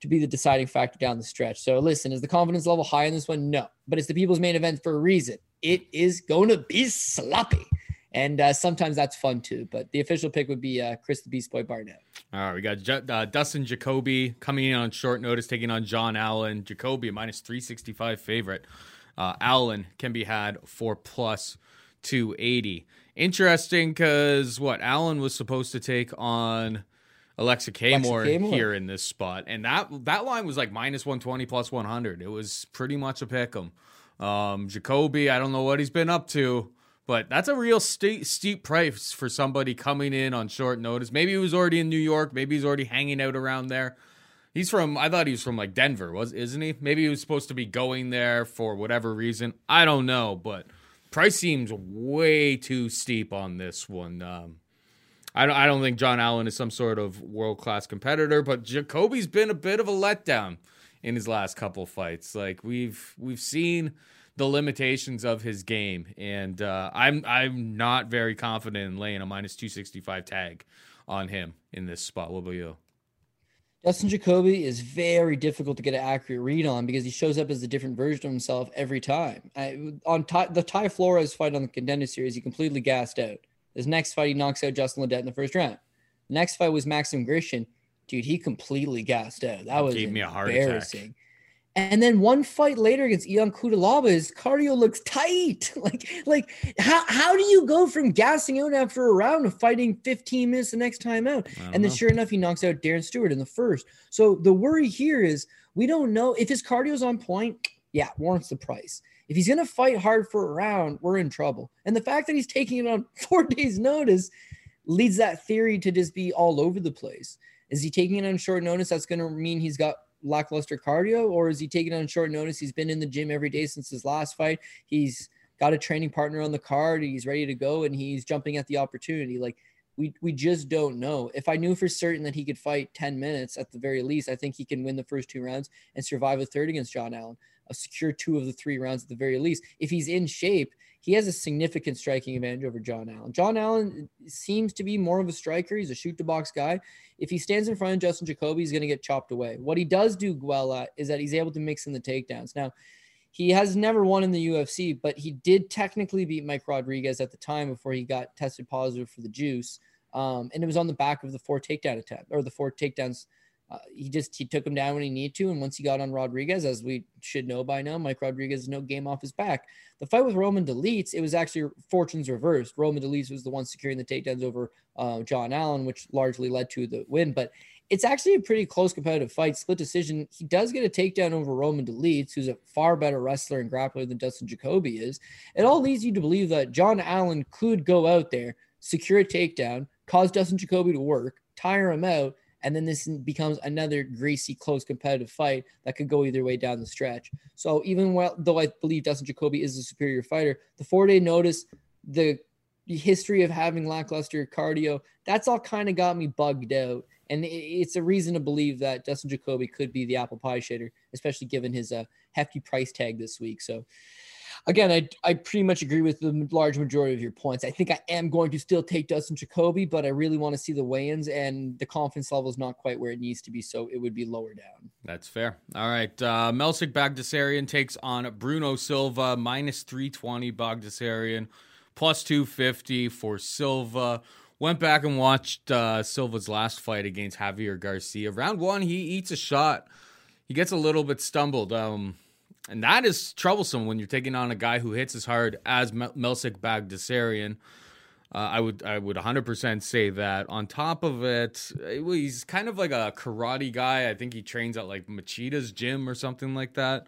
to be the deciding factor down the stretch. So listen, is the confidence level high in this one? No, but it's the people's main event for a reason. It is going to be sloppy. And uh, sometimes that's fun too, but the official pick would be uh, Chris the Beast Boy Barnett. All right, we got uh, Dustin Jacoby coming in on short notice, taking on John Allen. Jacoby, minus three sixty-five favorite. Uh, Allen can be had for plus two eighty. Interesting because what Allen was supposed to take on Alexa Kaymore here in this spot. And that that line was like minus one twenty, plus one hundred. It was pretty much a pick 'em. Um, Jacoby, I don't know what he's been up to, but that's a real st- steep price for somebody coming in on short notice. Maybe he was already in New York. Maybe he's already hanging out around there. He's from, I thought he was from like Denver, was isn't he? Maybe he was supposed to be going there for whatever reason. I don't know, but price seems way too steep on this one. Um, I don't think John Allen is some sort of world-class competitor, but Jacoby's been a bit of a letdown in his last couple fights. Like, we've we've seen the limitations of his game, and uh, I'm I'm not very confident in laying a minus two sixty-five tag on him in this spot. What about you? Dustin Jacoby is very difficult to get an accurate read on because he shows up as a different version of himself every time. I, on Ty, the Ty Flores fight on the Contender Series, he completely gassed out. His next fight, he knocks out Justin Gaethje in the first round. The next fight was Maxim Grishin. Dude, he completely gassed out. That was gave me a heart attack. And then one fight later against Ion Kudalaba, his cardio looks tight. Like, like how how do you go from gassing out after a round to fighting fifteen minutes the next time out? And then know. sure enough, he knocks out Darren Stewart in the first. So the worry here is we don't know if his cardio's on point. Yeah, warrants the price. If he's going to fight hard for a round, we're in trouble. And the fact that he's taking it on four days' notice leads that theory to just be all over the place. Is he taking it on short notice? That's going to mean he's got lackluster cardio, or is he taking it on short notice? He's been in the gym every day since his last fight. He's got a training partner on the card. He's ready to go, and he's jumping at the opportunity. Like, we we just don't know. If I knew for certain that he could fight ten minutes at the very least, I think he can win the first two rounds and survive a third against John Allen. A secure two of the three rounds at the very least. If he's in shape, he has a significant striking advantage over John Allen. John Allen seems to be more of a striker. He's a shoot-to-box guy. If he stands in front of Justin Jacoby, he's going to get chopped away. What he does do well at is that he's able to mix in the takedowns. Now, he has never won in the U F C, but he did technically beat Mike Rodriguez at the time before he got tested positive for the juice. Um, and it was on the back of the four takedown attempt, or the four takedowns. Uh, he just, he took him down when he needed to. And once he got on Rodriguez, as we should know by now, Mike Rodriguez is no game off his back. The fight with Roman Dolidze, it was actually fortunes reversed. Roman Dolidze was the one securing the takedowns over uh, John Allen, which largely led to the win. But it's actually a pretty close competitive fight, split decision. He does get a takedown over Roman Dolidze, who's a far better wrestler and grappler than Dustin Jacoby is. It all leads you to believe that John Allen could go out there, secure a takedown, cause Dustin Jacoby to work, tire him out, and then this becomes another greasy, close, competitive fight that could go either way down the stretch. So even while, though I believe Dustin Jacoby is a superior fighter, the four-day notice, the history of having lackluster cardio, that's all kind of got me bugged out. And it's a reason to believe that Dustin Jacoby could be the apple pie shitter, especially given his uh, hefty price tag this week. So again, I I pretty much agree with the large majority of your points. I think I am going to still take Dustin Jacoby, but I really want to see the weigh-ins, and the confidence level is not quite where it needs to be, so it would be lower down. That's fair. All right. Uh, Melsic Bagdasarian takes on Bruno Silva, minus three twenty Bagdasarian, plus two fifty for Silva. Went back and watched uh, Silva's last fight against Javier Garcia. Round one, he eats a shot. He gets a little bit stumbled. Um... And that is troublesome when you're taking on a guy who hits as hard as Mel- Melsic Bagdasarian. Uh, I would I would one hundred percent say that. On top of it, he's kind of like a karate guy. I think he trains at like Machida's gym or something like that.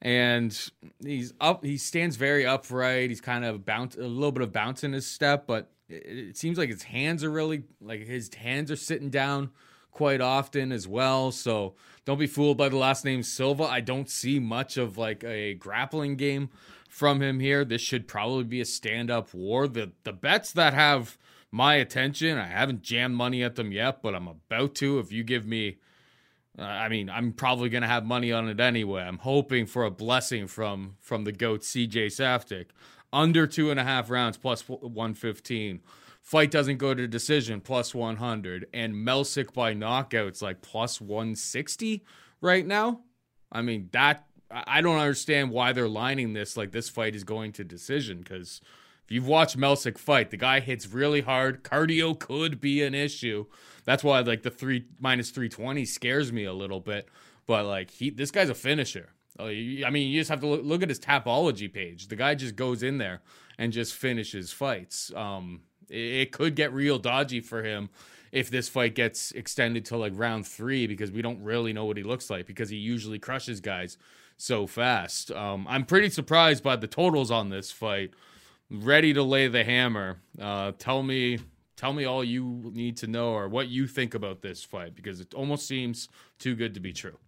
And he's up. He stands very upright. He's kind of bounce, a little bit of bounce in his step, but it, it seems like his hands are really like his hands are sitting down quite often as well. So don't be fooled by the last name Silva. I don't see much of like a grappling game from him here. This should probably be a stand-up war. The the bets that have my attention, I haven't jammed money at them yet, but I'm about to. If you give me, uh, I mean, I'm probably going to have money on it anyway. I'm hoping for a blessing from from the GOAT C J Saftic. Under two and a half rounds, plus one fifteen. Fight doesn't go to decision, plus one hundred. And Melsic by knockouts, like plus one sixty right now. I mean, that I don't understand why they're lining this like this fight is going to decision, because if you've watched Melsic fight, the guy hits really hard. Cardio could be an issue. That's why like the three minus three twenty scares me a little bit. But like he, this guy's a finisher. I mean, you just have to look, look at his Tapology page. The guy just goes in there and just finishes fights. Um... It could get real dodgy for him if this fight gets extended to like round three, because we don't really know what he looks like, because he usually crushes guys so fast. Um, I'm pretty surprised by the totals on this fight. Ready to lay the hammer. Uh, tell me, tell me all you need to know or what you think about this fight, because it almost seems too good to be true.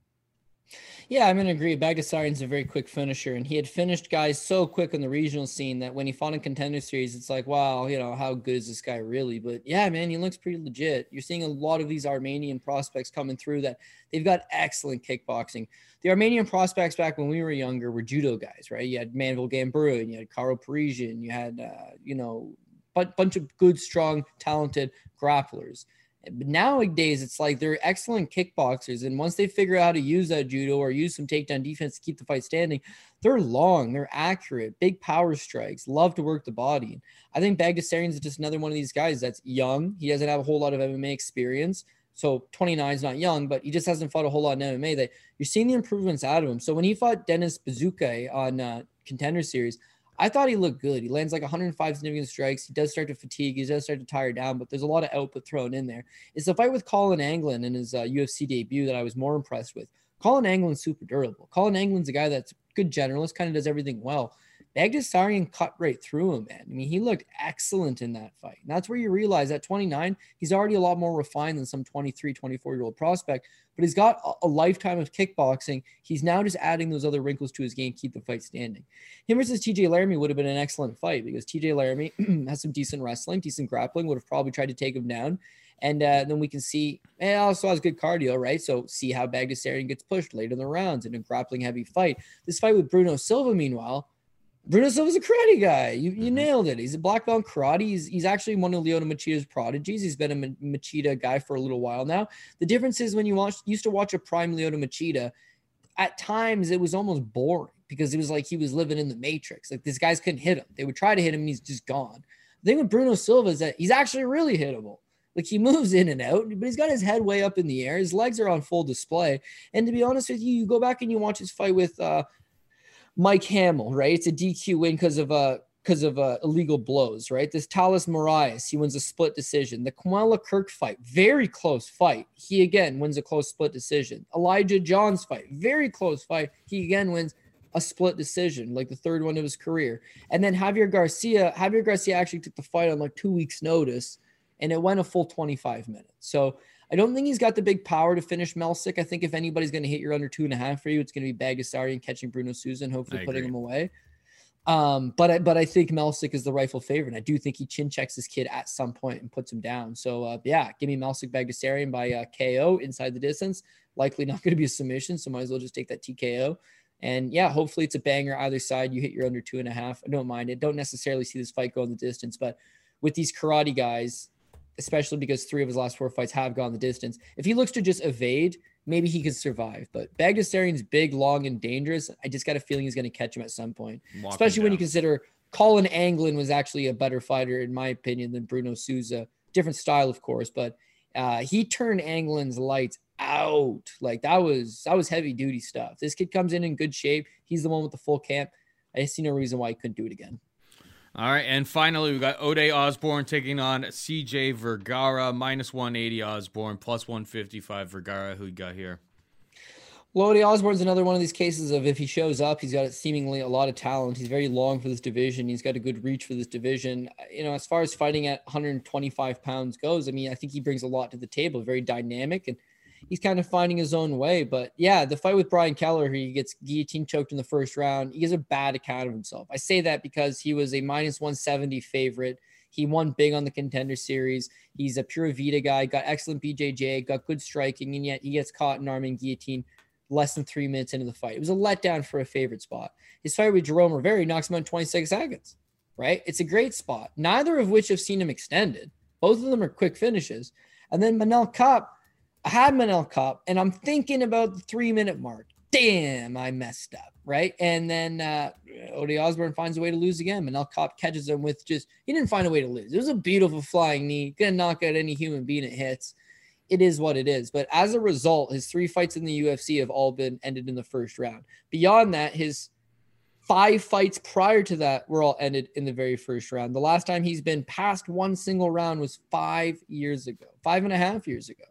Yeah, I'm going to agree. Bagdasarian's a very quick finisher, and he had finished guys so quick in the regional scene that when he fought in Contender Series, it's like, wow, you know, how good is this guy really? But yeah, man, he looks pretty legit. You're seeing a lot of these Armenian prospects coming through that they've got excellent kickboxing. The Armenian prospects back when we were younger were judo guys, right? You had Manvel Gamburov, and you had Karo Parisian, you had, uh, you know, a bunch of good, strong, talented grapplers. nowadays it's like they're excellent kickboxers, and once they figure out how to use that judo or use some takedown defense to keep the fight standing, they're long, they're accurate, big power strikes, love to work the body. I think Bagdasarian is just another one of these guys that's young. He doesn't have a whole lot of M M A experience, so twenty-nine is not young, but he just hasn't fought a whole lot in M M A. That you're seeing the improvements out of him. So when he fought Dennis Bazouke on uh, Contender Series, I thought he looked good. He lands like one hundred five significant strikes. He does start to fatigue. He does start to tire down, but there's a lot of output thrown in there. It's the fight with Colin Anglin in his uh, U F C debut that I was more impressed with. Colin Anglin's super durable. Colin Anglin's a guy that's a good generalist, kind of does everything well. Bagdasarian cut right through him, man. I mean, he looked excellent in that fight. And that's where you realize at twenty-nine, he's already a lot more refined than some twenty-three, twenty-four-year-old prospect, but he's got a lifetime of kickboxing. He's now just adding those other wrinkles to his game, keep the fight standing. Him versus T J Laramie would have been an excellent fight because T J Laramie has some decent wrestling, decent grappling, would have probably tried to take him down. And uh, then we can see, and also has good cardio, right? So see how Bagdasarian gets pushed later in the rounds in a grappling-heavy fight. This fight with Bruno Silva, meanwhile, Bruno Silva's a karate guy. You, you nailed it. He's a black belt in karate. He's, he's actually one of Lyoto Machida's prodigies. He's been a Machida guy for a little while now. The difference is when you watch, used to watch a prime Lyoto Machida, at times it was almost boring because it was like he was living in the Matrix. Like these guys couldn't hit him. They would try to hit him and he's just gone. The thing with Bruno Silva is that he's actually really hittable. Like he moves in and out, but he's got his head way up in the air. His legs are on full display. And to be honest with you, you go back and you watch his fight with uh, Mike Hamill, right? It's a D Q win because of uh because of uh, illegal blows, right? This Talis Moraes, he wins a split decision. The Kamala Kirk fight, very close fight. He again wins a close split decision. Elijah John's fight, very close fight. He again wins a split decision, like the third one of his career. And then Javier Garcia, Javier Garcia actually took the fight on like two weeks' notice, and it went a full twenty-five minutes. So I don't think he's got the big power to finish Melsick. I think if anybody's going to hit your under two and a half for you, it's going to be Bagdasarian catching Bruno Souza and hopefully putting him away. Um, but, I, but I think Melsick is the rightful favorite. And I do think he chin checks this kid at some point and puts him down. So, uh, yeah, give me Melsick Bagdasarian by uh, K O inside the distance. Likely not going to be a submission, so might as well just take that T K O. And, yeah, hopefully it's a banger either side. You hit your under two and a half. I don't mind it. Don't necessarily see this fight go in the distance. But with these karate guys, especially because three of his last four fights have gone the distance. If he looks to just evade, maybe he could survive. But Bagdasarian's big, long, and dangerous. I just got a feeling he's going to catch him at some point, Walking especially down. When you consider Colin Anglin was actually a better fighter, in my opinion, than Bruno Souza. Different style, of course, but uh, he turned Anglin's lights out. Like, that was, that was heavy-duty stuff. This kid comes in in good shape. He's the one with the full camp. I just see no reason why he couldn't do it again. All right, and finally, we've got Ode Osborne taking on C J Vergara, minus one eighty Osborne, plus one fifty-five Vergara. Who you got here? Well, Ode Osborne's another one of these cases of if he shows up, he's got seemingly a lot of talent. He's very long for this division. He's got a good reach for this division. You know, as far as fighting at one hundred twenty-five pounds goes, I mean, I think he brings a lot to the table, very dynamic, and he's kind of finding his own way. But yeah, the fight with Brian Keller, he gets guillotine choked in the first round. He gives a bad account of himself. I say that because he was a minus one seventy favorite. He won big on the Contender Series. He's a Pura Vida guy, got excellent B J J, got good striking, and yet he gets caught in arm and guillotine less than three minutes into the fight. It was a letdown for a favorite spot. His fight with Jerome Rivera knocks him out in twenty-six seconds, right? It's a great spot, neither of which have seen him extended. Both of them are quick finishes. And then Manel Cup, I had Manel Cup, and I'm thinking about the three-minute mark. Damn, I messed up, right? And then uh, Ode Osborne finds a way to lose again. Manel Cup catches him with just – he didn't find a way to lose. It was a beautiful flying knee. Going to knock out any human being it hits. It is what it is. But as a result, his three fights in the U F C have all been ended in the first round. Beyond that, his five fights prior to that were all ended in the very first round. The last time he's been past one single round was five years ago, five and a half years ago.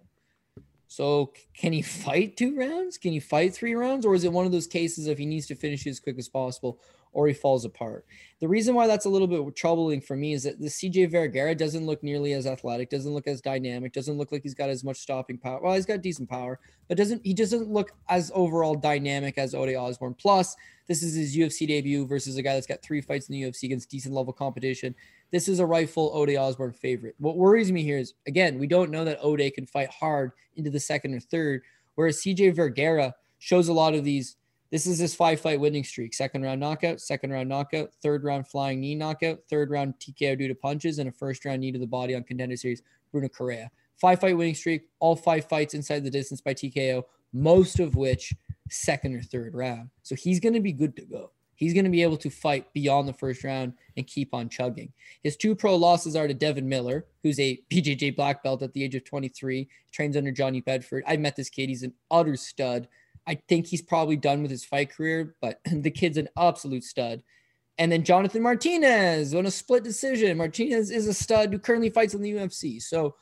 So can he fight two rounds? Can he fight three rounds? Or is it one of those cases of he needs to finish you as quick as possible or he falls apart? The reason why that's a little bit troubling for me is that the C J Vergara doesn't look nearly as athletic, doesn't look as dynamic, doesn't look like he's got as much stopping power. Well, he's got decent power, but doesn't he doesn't look as overall dynamic as Ode Osborne. Plus, this is his U F C debut versus a guy that's got three fights in the U F C against decent level competition. This is a rightful Ode Osborne favorite. What worries me here is, again, we don't know that Ode can fight hard into the second or third, whereas C J Vergara shows a lot of these. This is his five-fight winning streak. Second round knockout, second round knockout, third round flying knee knockout, third round T K O due to punches, and a first round knee to the body on Contender Series, Bruno Correa. Five-fight winning streak, all five fights inside the distance by T K O, most of which second or third round. So he's going to be good to go. He's going to be able to fight beyond the first round and keep on chugging. His two pro losses are to Devin Miller, who's a B J J black belt at the age of twenty-three, trains under Johnny Bedford. I met this kid. He's an utter stud. I think he's probably done with his fight career, but the kid's an absolute stud. And then Jonathan Martinez on a split decision. Martinez is a stud who currently fights in the U F C. So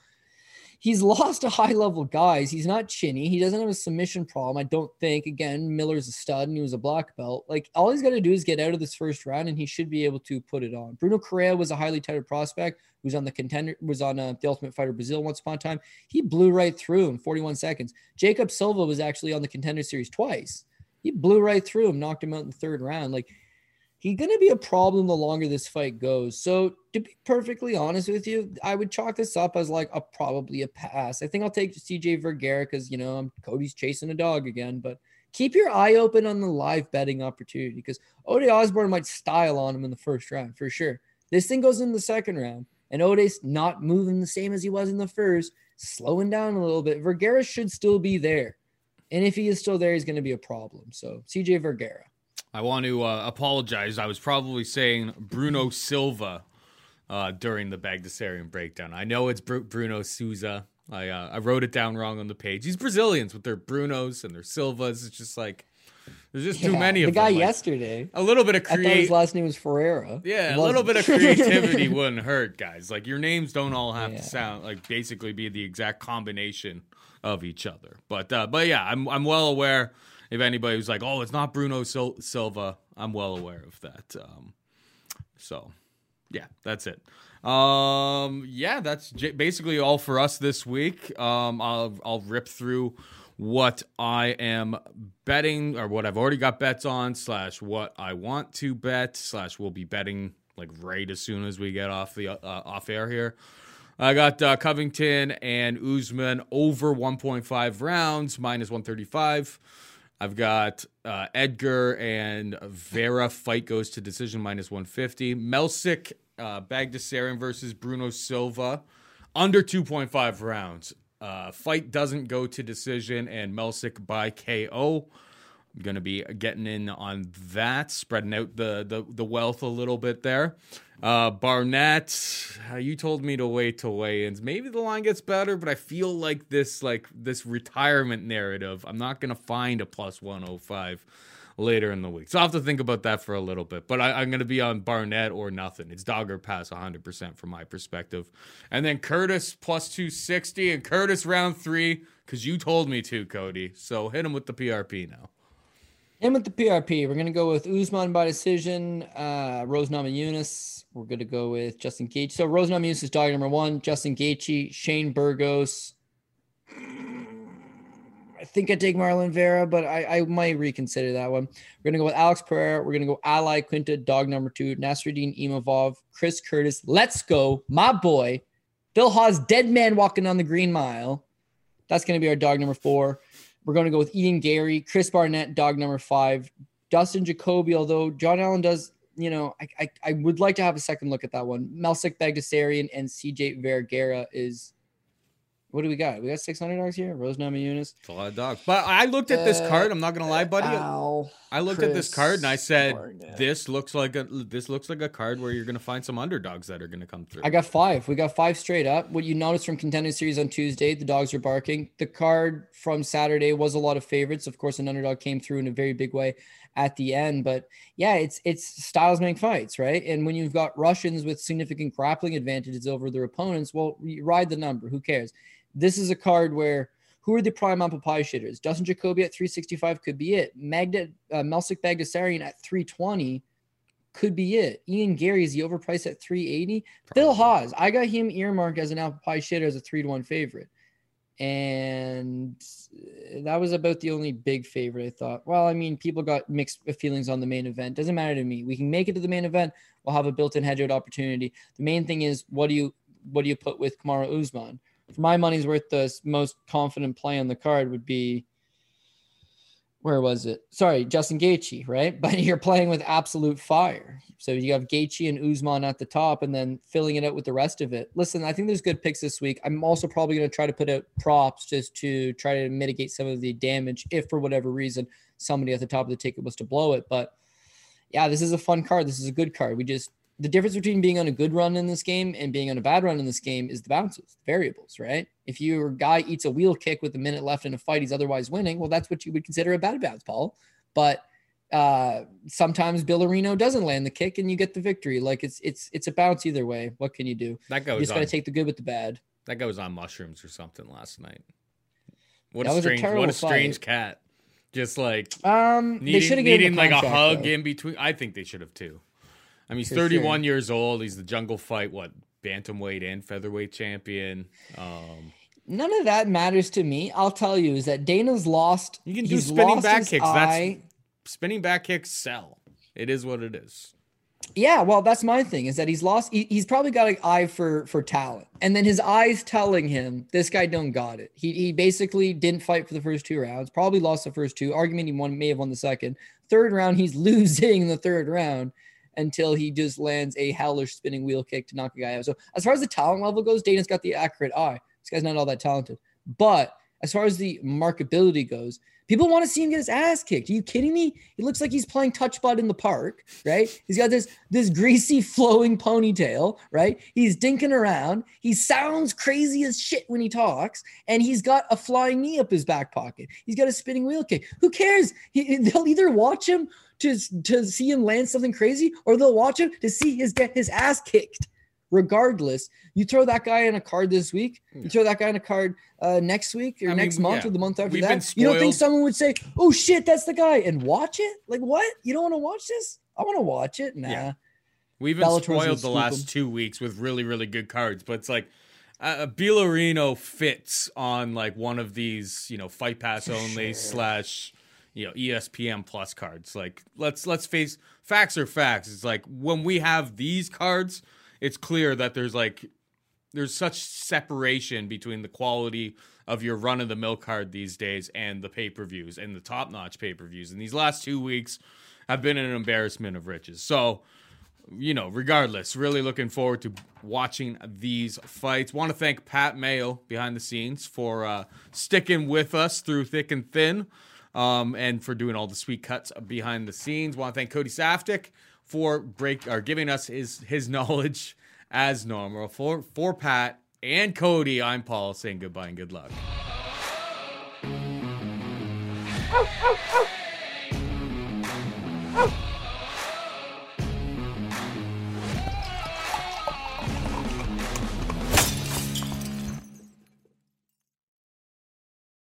he's lost to high-level guys. He's not chinny. He doesn't have a submission problem, I don't think. Again, Miller's a stud, and he was a black belt. Like, all he's got to do is get out of this first round, and he should be able to put it on. Bruno Correa was a highly touted prospect who's on the contender, was on uh, the Ultimate Fighter Brazil once upon a time. He blew right through him, forty-one seconds. Jacob Silva was actually on the Contender Series twice. He blew right through him, knocked him out in the third round. Like, he's going to be a problem the longer this fight goes. So to be perfectly honest with you, I would chalk this up as like a probably a pass. I think I'll take C J Vergara because, you know, Cody's chasing a dog again. But keep your eye open on the live betting opportunity because Ode Osborne might style on him in the first round for sure. This thing goes in the second round, and Ode's not moving the same as he was in the first, slowing down a little bit. Vergara should still be there. And if he is still there, he's going to be a problem. So C J Vergara. I want to uh, apologize. I was probably saying Bruno Silva uh, during the Bagdasarian breakdown. I know it's Br- Bruno Souza. I uh, I wrote it down wrong on the page. These Brazilians with their Brunos and their Silvas. It's just like, there's just yeah, too many of them. The guy like, yesterday. A little bit of creativity. I thought his last name was Ferreira. Yeah, a little bit of creativity wouldn't hurt, guys. Like, your names don't all have yeah. to sound, like, basically be the exact combination of each other. But, uh, but yeah, I'm I'm well aware. If anybody was like, oh, it's not Bruno Sil- Silva, I'm well aware of that. Um, so, yeah, that's it. Um, yeah, that's j- basically all for us this week. Um, I'll, I'll rip through what I am betting or what I've already got bets on slash what I want to bet slash we'll be betting like right as soon as we get off the uh, off air here. I got uh, Covington and Usman over one point five rounds, minus one thirty-five. I've got uh, Edgar and Vera, fight goes to decision, minus one fifty. Melsic, uh, Bagdasarian versus Bruno Silva, under two point five rounds. Uh, fight doesn't go to decision, and Melsic by K O. I'm going to be getting in on that, spreading out the, the, the wealth a little bit there. Uh, Barnett, you told me to wait till weigh-ins. Maybe the line gets better, but I feel like this, like this retirement narrative, I'm not going to find a plus one oh five later in the week. So I'll have to think about that for a little bit. But I, I'm going to be on Barnett or nothing. It's dog or pass one hundred percent from my perspective. And then Curtis plus two sixty and Curtis round three because you told me to, Cody. So hit him with the P R P now. And with the P R P, we're going to go with Usman by decision, uh, Rose Namajunas. We're going to go with Justin Gaethje. So Rose Namajunas is dog number one. Justin Gaethje, Shane Burgos. I think I take Marlon Vera, but I, I might reconsider that one. We're going to go with Alex Pereira. We're going to go Al Iaquinta, dog number two. Nassourdine Imavov, Chris Curtis. Let's go, my boy. Phil Haas, dead man walking on the green mile. That's going to be our dog number four. We're going to go with Ian Gary, Chris Barnett, dog number five, Dustin Jacoby, although John Allen does, you know, I I, I would like to have a second look at that one. Melsic Bagdasarian and C J Vergara is, what do we got? We got six hundred dogs here? Rose Namajunas. It's a lot of dogs. But I looked at this uh, card. I'm not going to lie, buddy. Ow, I looked Chris at this card and I said, Barnett. this looks like a this looks like a card where you're going to find some underdogs that are going to come through. I got five. We got five straight up. What you noticed from Contender Series on Tuesday, the dogs were barking. The card from Saturday was a lot of favorites. Of course, an underdog came through in a very big way at the end. But yeah, it's it's styles make fights, right? And when you've got Russians with significant grappling advantages over their opponents, well, you ride the number. Who cares? This is a card where who are the prime apple pie shitters? Dustin Jacoby at three sixty-five could be it. Magda uh, Melsic Bagdasarian at three twenty could be it. Ian Gary is the overpriced at three eighty. Probably. Phil Haas, I got him earmarked as an apple pie shitter as a three to one favorite, and that was about the only big favorite I thought. Well, I mean, people got mixed feelings on the main event. Doesn't matter to me. We can make it to the main event. We'll have a built-in hedge out opportunity. The main thing is what do you what do you put with Kamaru Usman? For my money's worth, the most confident play on the card would be where was it? Sorry, Justin Gaethje, right? But you're playing with absolute fire. So you have Gaethje and Usman at the top and then filling it out with the rest of it. Listen, I think there's good picks this week. I'm also probably going to try to put out props just to try to mitigate some of the damage if for whatever reason somebody at the top of the ticket was to blow it. But yeah, this is a fun card. This is a good card. We just, the difference between being on a good run in this game and being on a bad run in this game is the bounces, the variables, right? If your guy eats a wheel kick with a minute left in a fight, he's otherwise winning. Well, that's what you would consider a bad bounce, Paul. But uh, sometimes Billerino doesn't land the kick and you get the victory. Like it's, it's, it's a bounce either way. What can you do? That goes you just on. Gotta take the good with the bad. That goes on mushrooms or something last night. What that a strange, a what a strange fight. Cat. Just like um, needing, they should have given him like a hug though. In between. I think they should have too. I mean, he's thirty-one sure. years old. He's the jungle fight, what, bantamweight and featherweight champion. Um, None of that matters to me. I'll tell you is that Dana's lost. You can do spinning back kicks. That's, spinning back kicks sell. It is what it is. Yeah, well, that's my thing is that he's lost. He, he's probably got an eye for for talent. And then his eyes telling him, this guy don't got it. He he basically didn't fight for the first two rounds. Probably lost the first two. Argument he won, may have won the second. Third round, he's losing the third round. Until he just lands a hellish spinning wheel kick to knock a guy out. So as far as the talent level goes, Dana's got the accurate eye. This guy's not all that talented. But as far as the markability goes, people want to see him get his ass kicked. Are you kidding me? He looks like he's playing touch bud in the park, right? He's got this, this greasy flowing ponytail, right? He's dinking around. He sounds crazy as shit when he talks. And he's got a flying knee up his back pocket. He's got a spinning wheel kick. Who cares? He, they'll either watch him to, to see him land something crazy or they'll watch him to see his get his ass kicked. Regardless, you throw that guy in a card this week, you throw that guy in a card uh, next week or I next mean, month yeah. or the month after We've that, you don't think someone would say, oh shit, that's the guy, and watch it? Like what? You don't want to watch this? I want to watch it. Nah. Yeah. We've been Bellator's spoiled the last him. two weeks with really, really good cards, but it's like uh, Billerino fits on like one of these, you know, Fight Pass only sure. slash, you know, E S P N Plus cards. Like let's, let's face facts are facts. It's like when we have these cards, it's clear that there's like there's such separation between the quality of your run-of-the-mill card these days and the pay-per-views and the top-notch pay-per-views. And these last two weeks have been an embarrassment of riches. So, you know, regardless, really looking forward to watching these fights. Want to thank Pat Mayo behind the scenes for uh, sticking with us through thick and thin um, and for doing all the sweet cuts behind the scenes. Want to thank Cody Saftic for break or giving us his his knowledge as normal. For for Pat and Cody, I'm Paul saying goodbye and good luck. Ow, ow, ow. Ow.